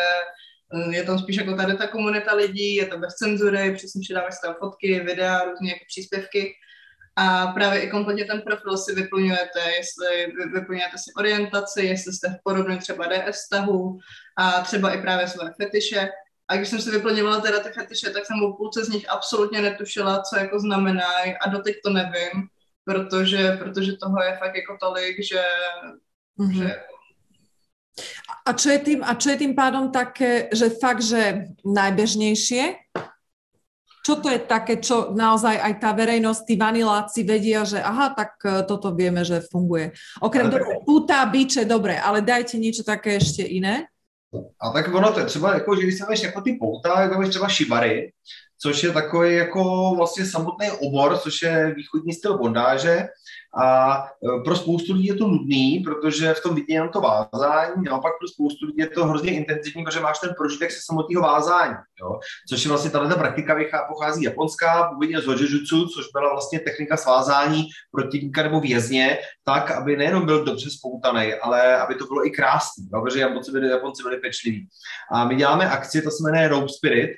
je tam spíš jako tady ta komunita lidí, je to bez cenzury, přesně přidávají se tam fotky, videa, různé jako příspěvky. A právě i kompletně ten profil si vyplňujete, jestli vyplňujete si orientaci, jestli jste v podobném třeba DS vztahu a třeba i právě své fetiše. A když jsem si vyplňovala teda ty fetiše, tak jsem o půlce z nich absolutně netušila, co jako znamená, a doteď to nevím, protože toho je fakt jako tolik, že... A čo je tým pádom také, že fakt, že najbežnejšie? Čo to je také, čo naozaj aj tá verejnosť, tí vaniláci vedia, že aha, tak toto vieme, že funguje. Okrem toho púta, biče, dobre, ale dajte niečo také ešte iné. A tak ono to je třeba, jako, že když se máš jako ty pouta, jako máš třeba šibary, což je takový jako vlastně samotný obor, což je východní styl bondáže a pro spoustu lidí je to nudný, protože v tom vidí jenom to vázání, naopak pro spoustu lidí je to hrozně intenzivní, protože máš ten prožitek se samotného vázání, jo? Což je vlastně tato praktika pochází japonská, původně z hojujutsu, což byla vlastně technika svázání protivníka nebo vězně, tak, aby nejenom byl dobře spoutaný, ale aby to bylo i krásný, jo? Protože Japonci byli pečliví. A my děláme akci, to se jmenuje Rope Spirit,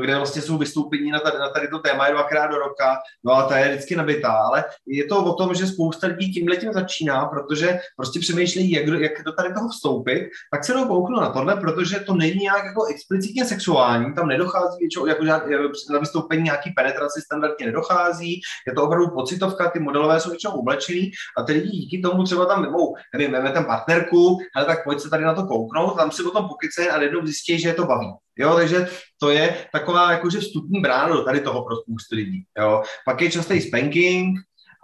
kde vlastně jsou vystoupení na tady to téma je dvakrát do roka, no a ta je vždycky nabitá, ale je to o tom, že spousta lidí tímhletím začíná, protože prostě přemýšlejí, jak do tady toho vstoupit, tak se dokouknou na tohle, protože to není nějak jako explicitně sexuální, tam nedochází většinou, jako na vystoupení nějaký penetraci standardně nedochází, je to opravdu pocitovka, ty modelové jsou většinou oblečený a ty lidi díky tomu třeba tam veme tam partnerku, hele tak pojď se tady na to kouknout, tam si o tom pokyce a jednou zjistí, že je to baví. Jo, takže to je taková jakože vstupní brána do tady toho pro spoustu lidí. Jo. Pak je častý spanking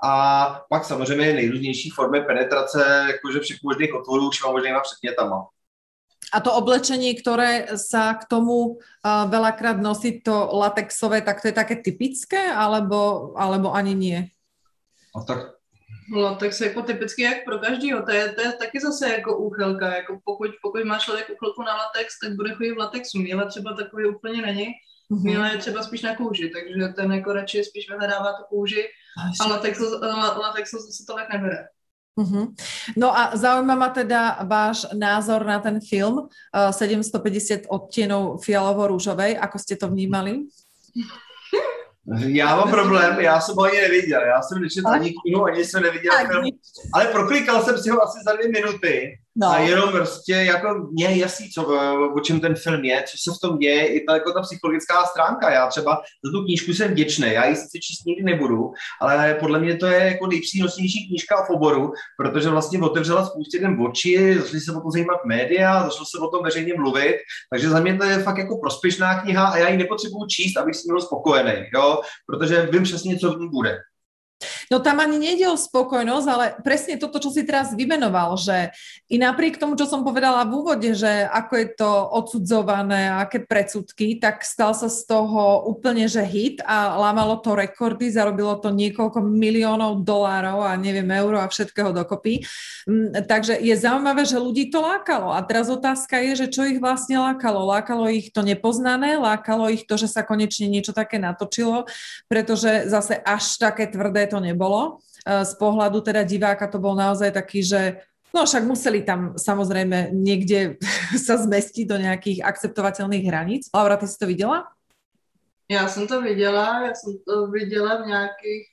a pak samozřejmě nejrůznější formy penetrace jakože všech možných otvorů všema možnýma předmětama. A to oblečení, ktoré sa k tomu veľakrát nosí, to latexové, tak to je také typické, alebo ani nie? A tak... No, tak se jako typicky jak pro každýho, to je taky zase jako úchylka, jako pokud má člověk úchylku na latex, tak bude chodit v latexu, Míla třeba takový úplně není, Míla je třeba spíš na kůži, takže ten jako radši spíš vyhledává tu kůži a latexu zase tolik nebere. Uhum. No a zaujíma ma teda váš názor na ten film 750 odtienov fialovo-rúžovej, ako ste to vnímali? Já mám problém, já jsem ho ani neviděl, já jsem nečetl ani knihu, ani jsem neviděl film, ale proklikal jsem si ho asi za 2 minuty a jenom prostě jako mě je jasný, o čem ten film je, co se v tom děje, i ta, jako ta psychologická stránka, já třeba za tu knížku jsem vděčný, já ji sice číst nikdy nebudu, ale podle mě to je jako nejpřínosnější knížka v oboru, protože vlastně otevřela spoustě den oči, začaly se o tom zajímat média, začalo se o tom veřejně mluvit, takže za mě to je fakt jako prospěšná kniha a já ji nepotřebuju číst, abych s ní byl spokojený, jo, protože vím přesně, co v ní bude. No tam ani nejde o spokojnosť, ale presne toto, čo si teraz vymenoval, že i napriek tomu, čo som povedala v úvode, že ako je to odsudzované, aké predsudky, tak stal sa z toho úplne, že hit a lámalo to rekordy, zarobilo to niekoľko miliónov dolárov a neviem euro a všetkého dokopy. Takže je zaujímavé, že ľudí to lákalo a teraz otázka je, že čo ich vlastne lákalo. Lákalo ich to nepoznané, lákalo ich to, že sa konečne niečo také natočilo, pretože zase až také tvrdé to nebolo. Z pohľadu teda diváka to bol naozaj taký, že no však museli tam samozrejme niekde sa zmestiť do nejakých akceptovateľných hraníc. Laura, ty si to videla? Já jsem to viděla v nějakých,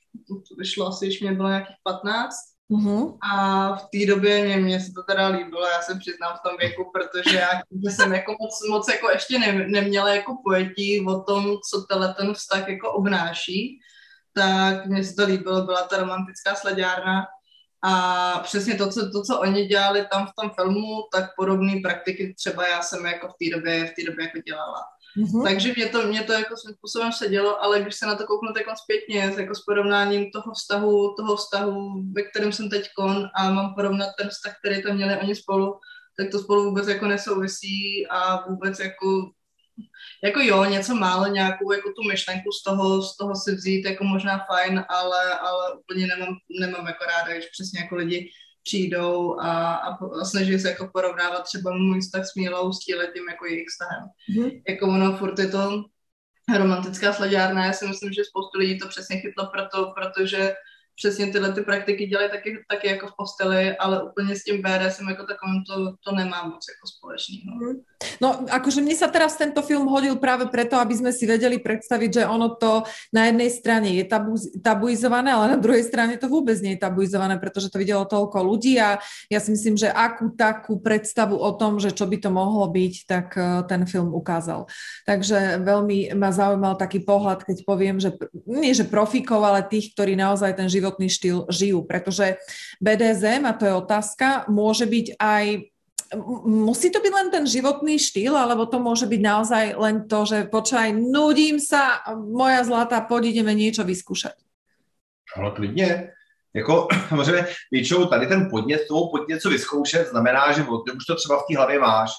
to vyšlo asi, když mě bylo nějakých 15 a v té době mě se to teda líbilo, já se přiznám v tom věku, protože já jsem jako moc jako ještě neměla jako pojetí o tom, co ten vztah jako obnáší. Tak mně se to líbilo, byla ta romantická slaďárna A přesně to, co oni dělali tam v tom filmu, tak podobné praktiky třeba já jsem jako v té době jako dělala. Mm-hmm. Takže mě to jako svým způsobem se dělo, ale když se na to kouknu tak zpětně, jako s porovnáním toho vztahu, ve kterém jsem teďkon a mám porovnat ten vztah, který tam měli oni spolu, tak to spolu vůbec jako nesouvisí a vůbec jako jo, něco málo, nějakou jako tu myšlenku z toho si vzít, jako možná fajn, ale úplně nemám jako ráda, když přesně jako lidi přijdou a snaží se jako porovnávat třeba můj vztah s Mílou s tímhletím jako jejich vztahem. Mm-hmm. Jako ono furt je to romantická slaďárna, já si myslím, že spoustu lidí to přesně chytlo protože přesně tyhle ty praktiky dělají taky jako v posteli, ale úplně s tím BDSM jako takovým to nemá moc jako společný. No, akože mne sa teraz tento film hodil práve preto, aby sme si vedeli predstaviť, že ono to na jednej strane je tabuizované, ale na druhej strane to vôbec nie je tabuizované, pretože to videlo toľko ľudí a ja si myslím, že akú takú predstavu o tom, že čo by to mohlo byť, tak ten film ukázal. Takže veľmi ma zaujímal taký pohľad, keď poviem, že nie že profíkov, ale tých, ktorí naozaj ten život štýl žijú, pretože BDSM, a to je otázka, môže byť aj, musí to byť len ten životný štýl, alebo to môže byť naozaj len to, že počkaj, nudím sa, moja zlatá, poď ideme niečo vyskúšať. Ale klidně, jako samozřejmě většinou tady ten podnět, něco vyzkoušet znamená, že už to třeba v té hlavě máš.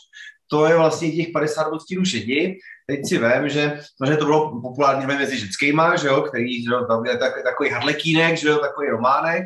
To je vlastně těch 50 odstínů šedi. Teď si vím, že to bylo populárně mezi ženskýma, že jo, který, že jo, tam je takový harlekínek, že jo, takový románek.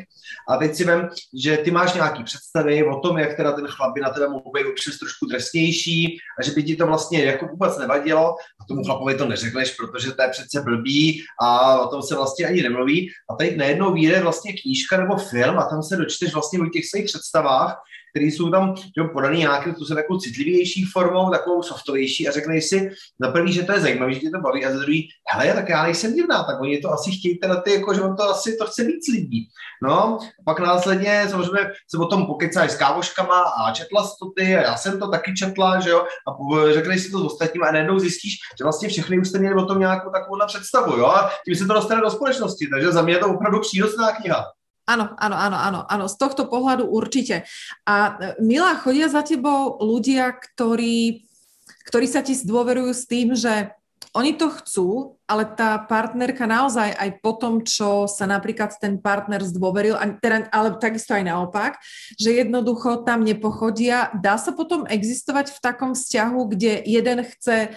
A teď si vím, že ty máš nějaký představy o tom, jak teda ten chlap by na tebe mohl být občas trošku drsnější a že by ti to vlastně jako vůbec nevadilo. A tomu chlapovi to neřekneš, protože to je přece blbý a o tom se vlastně ani nemluví. A teď najednou vyjde vlastně knížka nebo film a tam se dočteš vlastně o těch svých představách, které jsou tam podané nějakým takovou citlivější formou, takovou softovější a řekneš si za první, že to je zajímavé, že tě to baví a za druhý, hele, tak já nejsem divná, tak oni to asi chtějí teda ty, jako, že on to asi to chce víc lidí. No, pak následně samozřejmě se o tom pokecáš s kávoškama a četla jsi to ty a já jsem to taky četla, že jo, a řekneš si to s ostatním a najednou zjistíš, že vlastně všechny už jste měli o tom nějakou takovouhle představu, jo, a tím se to dostane do společnosti, takže za mě je to opravdu přínosná kniha. Áno. Z tohto pohľadu určite. A Mila, chodia za tebou ľudia, ktorí sa ti zdôverujú s tým, že oni to chcú, ale tá partnerka naozaj aj po tom, čo sa napríklad ten partner zdôveril, ale takisto aj naopak, že jednoducho tam nepochodia. Dá sa potom existovať v takom vzťahu, kde jeden chce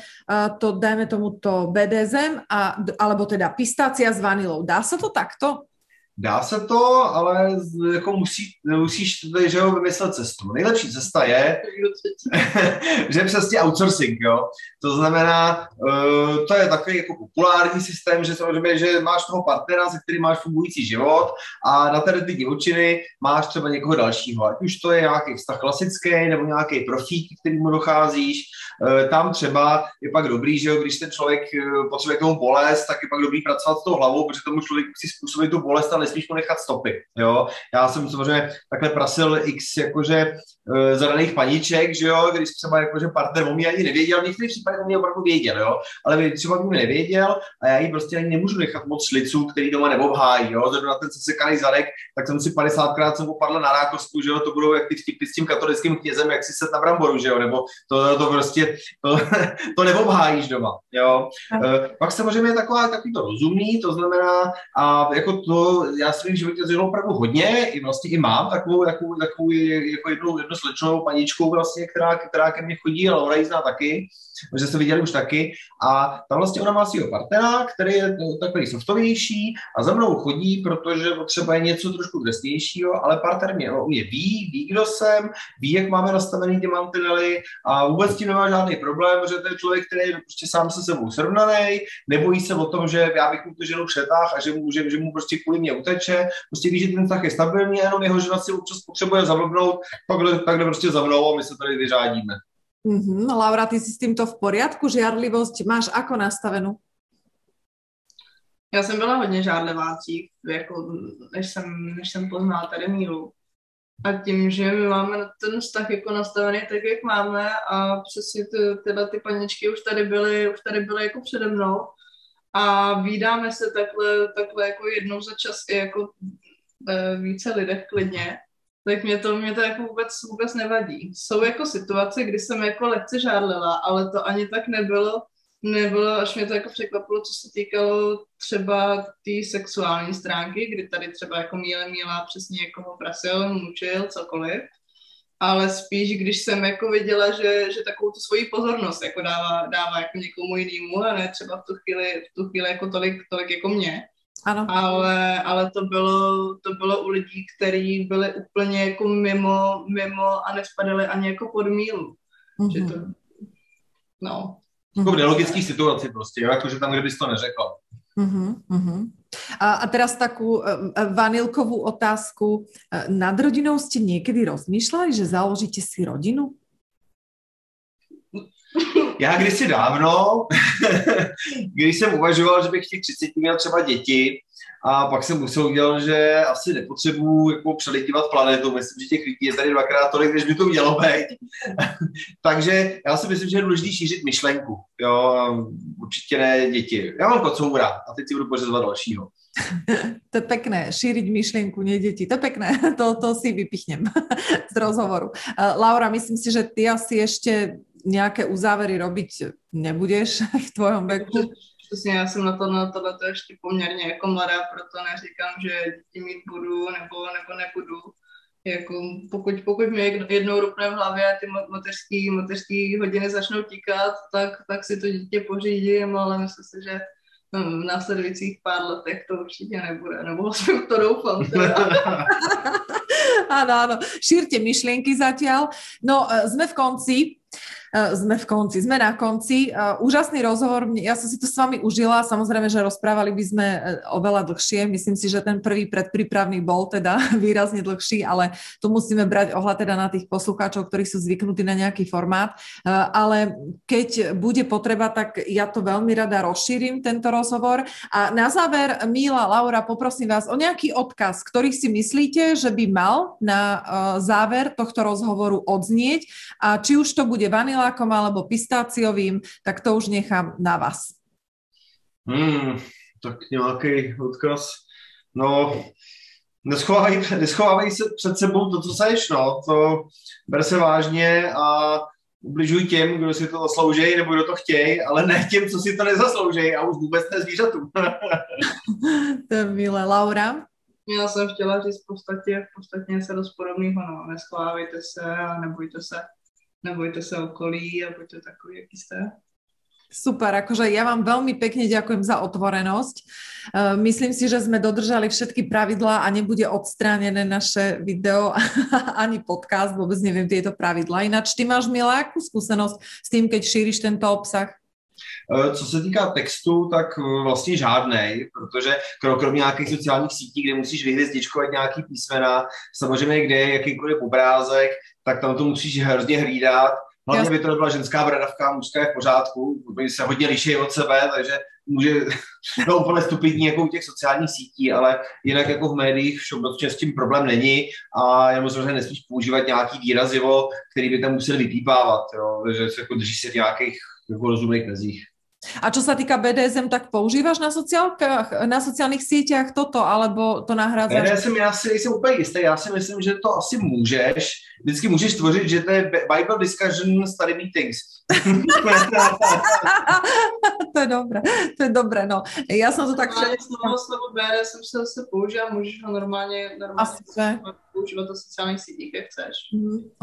to, dajme tomu to BDSM, alebo teda pistácia s vanilou. Dá sa to takto? Dá se to, ale jako musíš vymyslet cestu. Nejlepší cesta je, že přesně outsourcing, jo. To znamená, to je takový jako populární systém, že samozřejmě, že máš toho partnera, se kterým máš fungující život a na tady ty divočiny máš třeba někoho dalšího. Ať už to je nějaký vztah klasický nebo nějaký profík, kterýmu docházíš. Tam třeba je pak dobrý, že jo, když ten člověk potřebuje k tomu bolest, tak je pak dobrý pracovat s tou hlavou, protože tomu člověk musí způsobit tu bolest, ale nesmíš mu nechat stopy, jo. Já jsem samozřejmě takhle prasil x jakože zadaných paníček, že jo, když třeba jakože partner o mě ani nevěděl, v některých případech o mě opravdu věděl, jo, ale třeba o mě nevěděl a já jí prostě ani nemůžu nechat moc šliců, který doma neobhájí, jo, zrovna ten sesekaný zadek, tak jsem si 50krát jsem opadl na rákosku, že jo, to budou jak ty vtipy s tím katolickým knězem, jak si set na bramboru, že jo, nebo to prostě, to neobhájíš doma, jo. Pak samozřejmě takový to rozumný, to znamená, a jako to, já svým životě zjel opravdu hodně, i vlastně i mám takovou jako jednu slečnou paničkou vlastně, která ke mně chodí, Laura ji zná taky, že se viděli už taky a tam vlastně ona má svýho partnera, který je takový softovější a za mnou chodí, protože potřeba je něco trošku drsnějšího, ale partner mě ví, kdo jsem, ví, jak máme nastavený ty mantinely a vůbec tím nemá žádný problém, že to je člověk, který je prostě sám se sebou srovnaný, nebojí se o tom, že já bych mu tu ženu přetáhl a že mu prostě kvůli mě uteče, prostě ví, že ten vztah je stabilní, jenom jeho žena si občas potřebuje zavlbnout, pak jde prostě za mnou a my se tady vyřádíme. Mm-hmm. Laura, ty si s týmto v poriadku? Žiarlivosť máš ako nastavenú? Já jsem byla hodně žárlivá dřív, jako, než jsem poznala tady Mílu. A tím, že my máme ten vztah jako nastavený tak, jak máme a přesně ty paničky už tady byly jako přede mnou a vídáme se takhle jako jednou za čas jako více lidech klidně, tak mě to jako vůbec nevadí. Jsou jako situace, kdy jsem jako lehce žárlila, ale to ani tak nebylo, až mě to jako překvapilo, co se týkalo třeba té sexuální stránky, kdy tady třeba jako Míla přesně jako ho prasil, mučil, cokoliv. Ale spíš, když jsem jako viděla, že takovou tu svoji pozornost jako dává jako někomu jinému, a ne třeba v tu chvíli jako tolik jako mě. Ano. Ale to bylo u lidí, kteří byli úplně jako mimo a nespadali ani jako pod mílu. Mm-hmm. Že to, no. Jako v nelogických situacích prostě, jakože tam, kde bys to neřekla. Mhm, mhm. A teraz takú vanilkovú otázku. Nad rodinou ste niekedy rozmýšľali, že založíte si rodinu? Já kdysi dávno, když jsem uvažoval, že bych těch 30 měl třeba děti, a pak jsem musel udělat, že asi nepotřebuji jako přelitívat planetu. Myslím, že těch lidí je tady dvakrát tolik, než by to mělo být. Takže já si myslím, že je důležité šířit myšlenku. Jo, určitě ne děti. Já mám kocoura a teď si budu pořizovat dalšího. To je pekné, šíriť myšlienku, nie deti. To je pekné, to si vypichnem z rozhovoru. Laura, myslím si, že ty asi ešte nejaké uzávery robiť nebudeš v tvojom veku. Přesně, já jsem na tohleto ještě poměrně jako mladá, proto neříkám, že děti mít budu nebo nebudu. Jako, pokud mě jednou rupne v hlavě a ty mateřský hodiny začnou tíkat, tak si to dítě pořídím, ale myslím si, že v následujících pár letech to určitě nebude, nebo jsem to doufám. Áno. Šírte myšlienky zatiaľ. No, sme na konci. Úžasný rozhovor, ja som si to s vami užila, samozrejme, že rozprávali by sme oveľa dlhšie, myslím si, že ten prvý predprípravný bol teda výrazne dlhší, ale tu musíme brať ohľad teda na tých poslucháčov, ktorí sú zvyknutí na nejaký formát, ale keď bude potreba, tak ja to veľmi rada rozšírim, tento rozhovor. A na záver, Mila, Laura, poprosím vás o nejaký odkaz, ktorý si myslíte, že by mal na záver tohto rozhovoru odznieť, a či už to bude vanilákom alebo pistáciovým, tak to už nechám na vás. Tak nějaký odkaz. No, neschovávej se před sebou to, co seš, no. To ber se vážně a ubližuj těm, kdo si to zasloužejí nebo kdo to chtějí, ale ne těm, co si to nezasloužejí, a už vůbec ne zvířatům. To je milé. Laura? Já jsem chtěla říct v podstatě něco dost podobného, no. Neschovávejte se a nebojte se okolí a buďte takový, jaký ste. Super, akože ja vám veľmi pekne ďakujem za otvorenosť. Myslím si, že sme dodržali všetky pravidlá a nebude odstránené naše video ani podcast, vôbec neviem tieto pravidlá. Ináč ty máš, Milá, akú skúsenosť s tým, keď šíriš tento obsah? Co se týká textu, tak vlastně žádnej, protože kromě nějakých sociálních sítí, kde musíš vyhvězdičkovat nějaký písmena, samozřejmě kde je jakýkoliv obrázek, tak tam to musíš hrozně hlídat. Hlavně by to nebyla ženská bradavka, mužská je v pořádku, protože se hodně liší od sebe, takže může no, úplně stupidní jako u těch sociálních sítí, ale jinak jako v médiích všeobecně s tím problém není a jenom samozřejmě nesmíš používat nějaký výrazivo, který by tam musel vypípávat, jo, že se jako drží se v nějakých rozumných mezích. A čo sa týka BDSM, tak používaš na sociálnych sieťach toto, alebo to nahrádzaš? BDSM, ja si nejsem úplne istý, ja si myslím, že to asi môžeš, vždycky môžeš tvoriť, že to je Bible discussion study meetings. To je dobré, no. Ja som to tak všetko. Slovo BDSM sa používa, môžeš ho normálne používať na sociálnych sítich, keď chceš.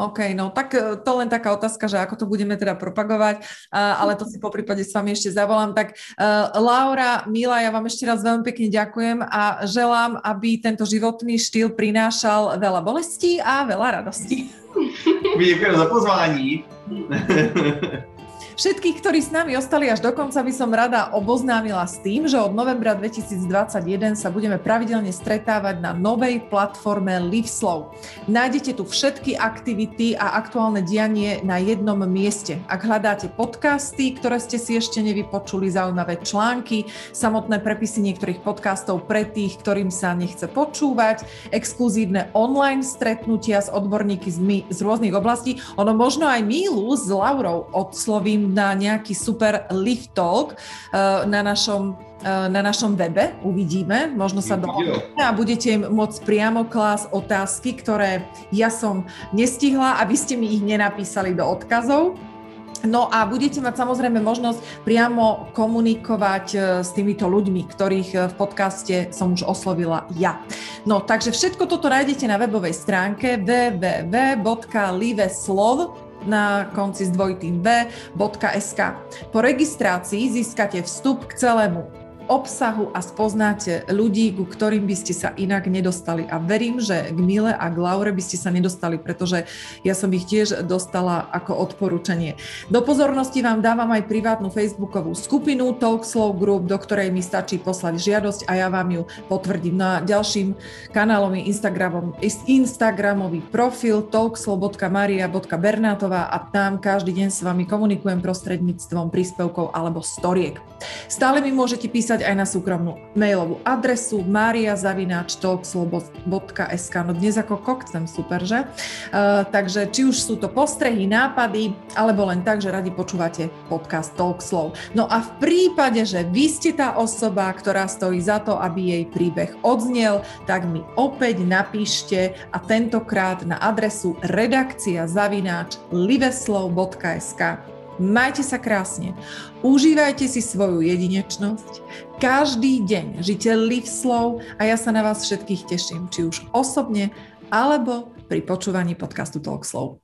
OK, no tak to len taká otázka, že ako to budeme teda propagovať, ale to si poprípade s vami ešte zavolám. Tak Laura, Mila, ja vám ešte raz veľmi pekne ďakujem a želám, aby tento životný štýl prinášal veľa bolestí a veľa radostí. Ďakujem za pozvání. Všetkých, ktorí s nami ostali až do konca, by som rada oboznámila s tým, že od novembra 2021 sa budeme pravidelne stretávať na novej platforme Live Slow. Nájdete tu všetky aktivity a aktuálne dianie na jednom mieste. Ak hľadáte podcasty, ktoré ste si ešte nevypočuli, zaujímavé články, samotné prepisy niektorých podcastov pre tých, ktorým sa nechce počúvať, exkluzívne online stretnutia s odborníky z rôznych oblastí, ono možno aj Mílu s Laurou odslovím na nejaký super live talk na našom webe, uvidíme, možno sa dohodneme a budete môcť priamo klásť otázky, ktoré ja som nestihla, aby ste mi ich nenapísali do odkazov. No a budete mať samozrejme možnosť priamo komunikovať s týmito ľuďmi, ktorých v podcaste som už oslovila ja. No takže všetko toto nájdete na webovej stránke www.liveslov.com na konci s dvojitým v.sk. Po registrácii získate vstup k celému obsahu a spoznáte ľudí, ku ktorým by ste sa inak nedostali. A verím, že k Mile a k Laure by ste sa nedostali, pretože ja som ich tiež dostala ako odporúčanie. Do pozornosti vám dávam aj privátnu facebookovú skupinu Talk Slow Group, do ktorej mi stačí poslať žiadosť a ja vám ju potvrdím. Na ďalším kanálom je Instagramový profil talkslow.maria.bernátová a tam každý deň s vami komunikujem prostredníctvom príspevkov alebo storiek. Stále mi môžete písať aj na súkromnú mailovú adresu maria@talkslow.sk. No dnes ako kokcem, super, že? Takže či už sú to postrehy, nápady, alebo len tak, že radi počúvate podcast Talk Slow. No a v prípade, že vy ste tá osoba, ktorá stojí za to, aby jej príbeh odznel, tak mi opäť napíšte a tentokrát na adresu redakcia@liveslov.sk. Majte sa krásne, užívajte si svoju jedinečnosť, každý deň žite Live Slow a ja sa na vás všetkých teším, či už osobne, alebo pri počúvaní podcastu Talk Slow.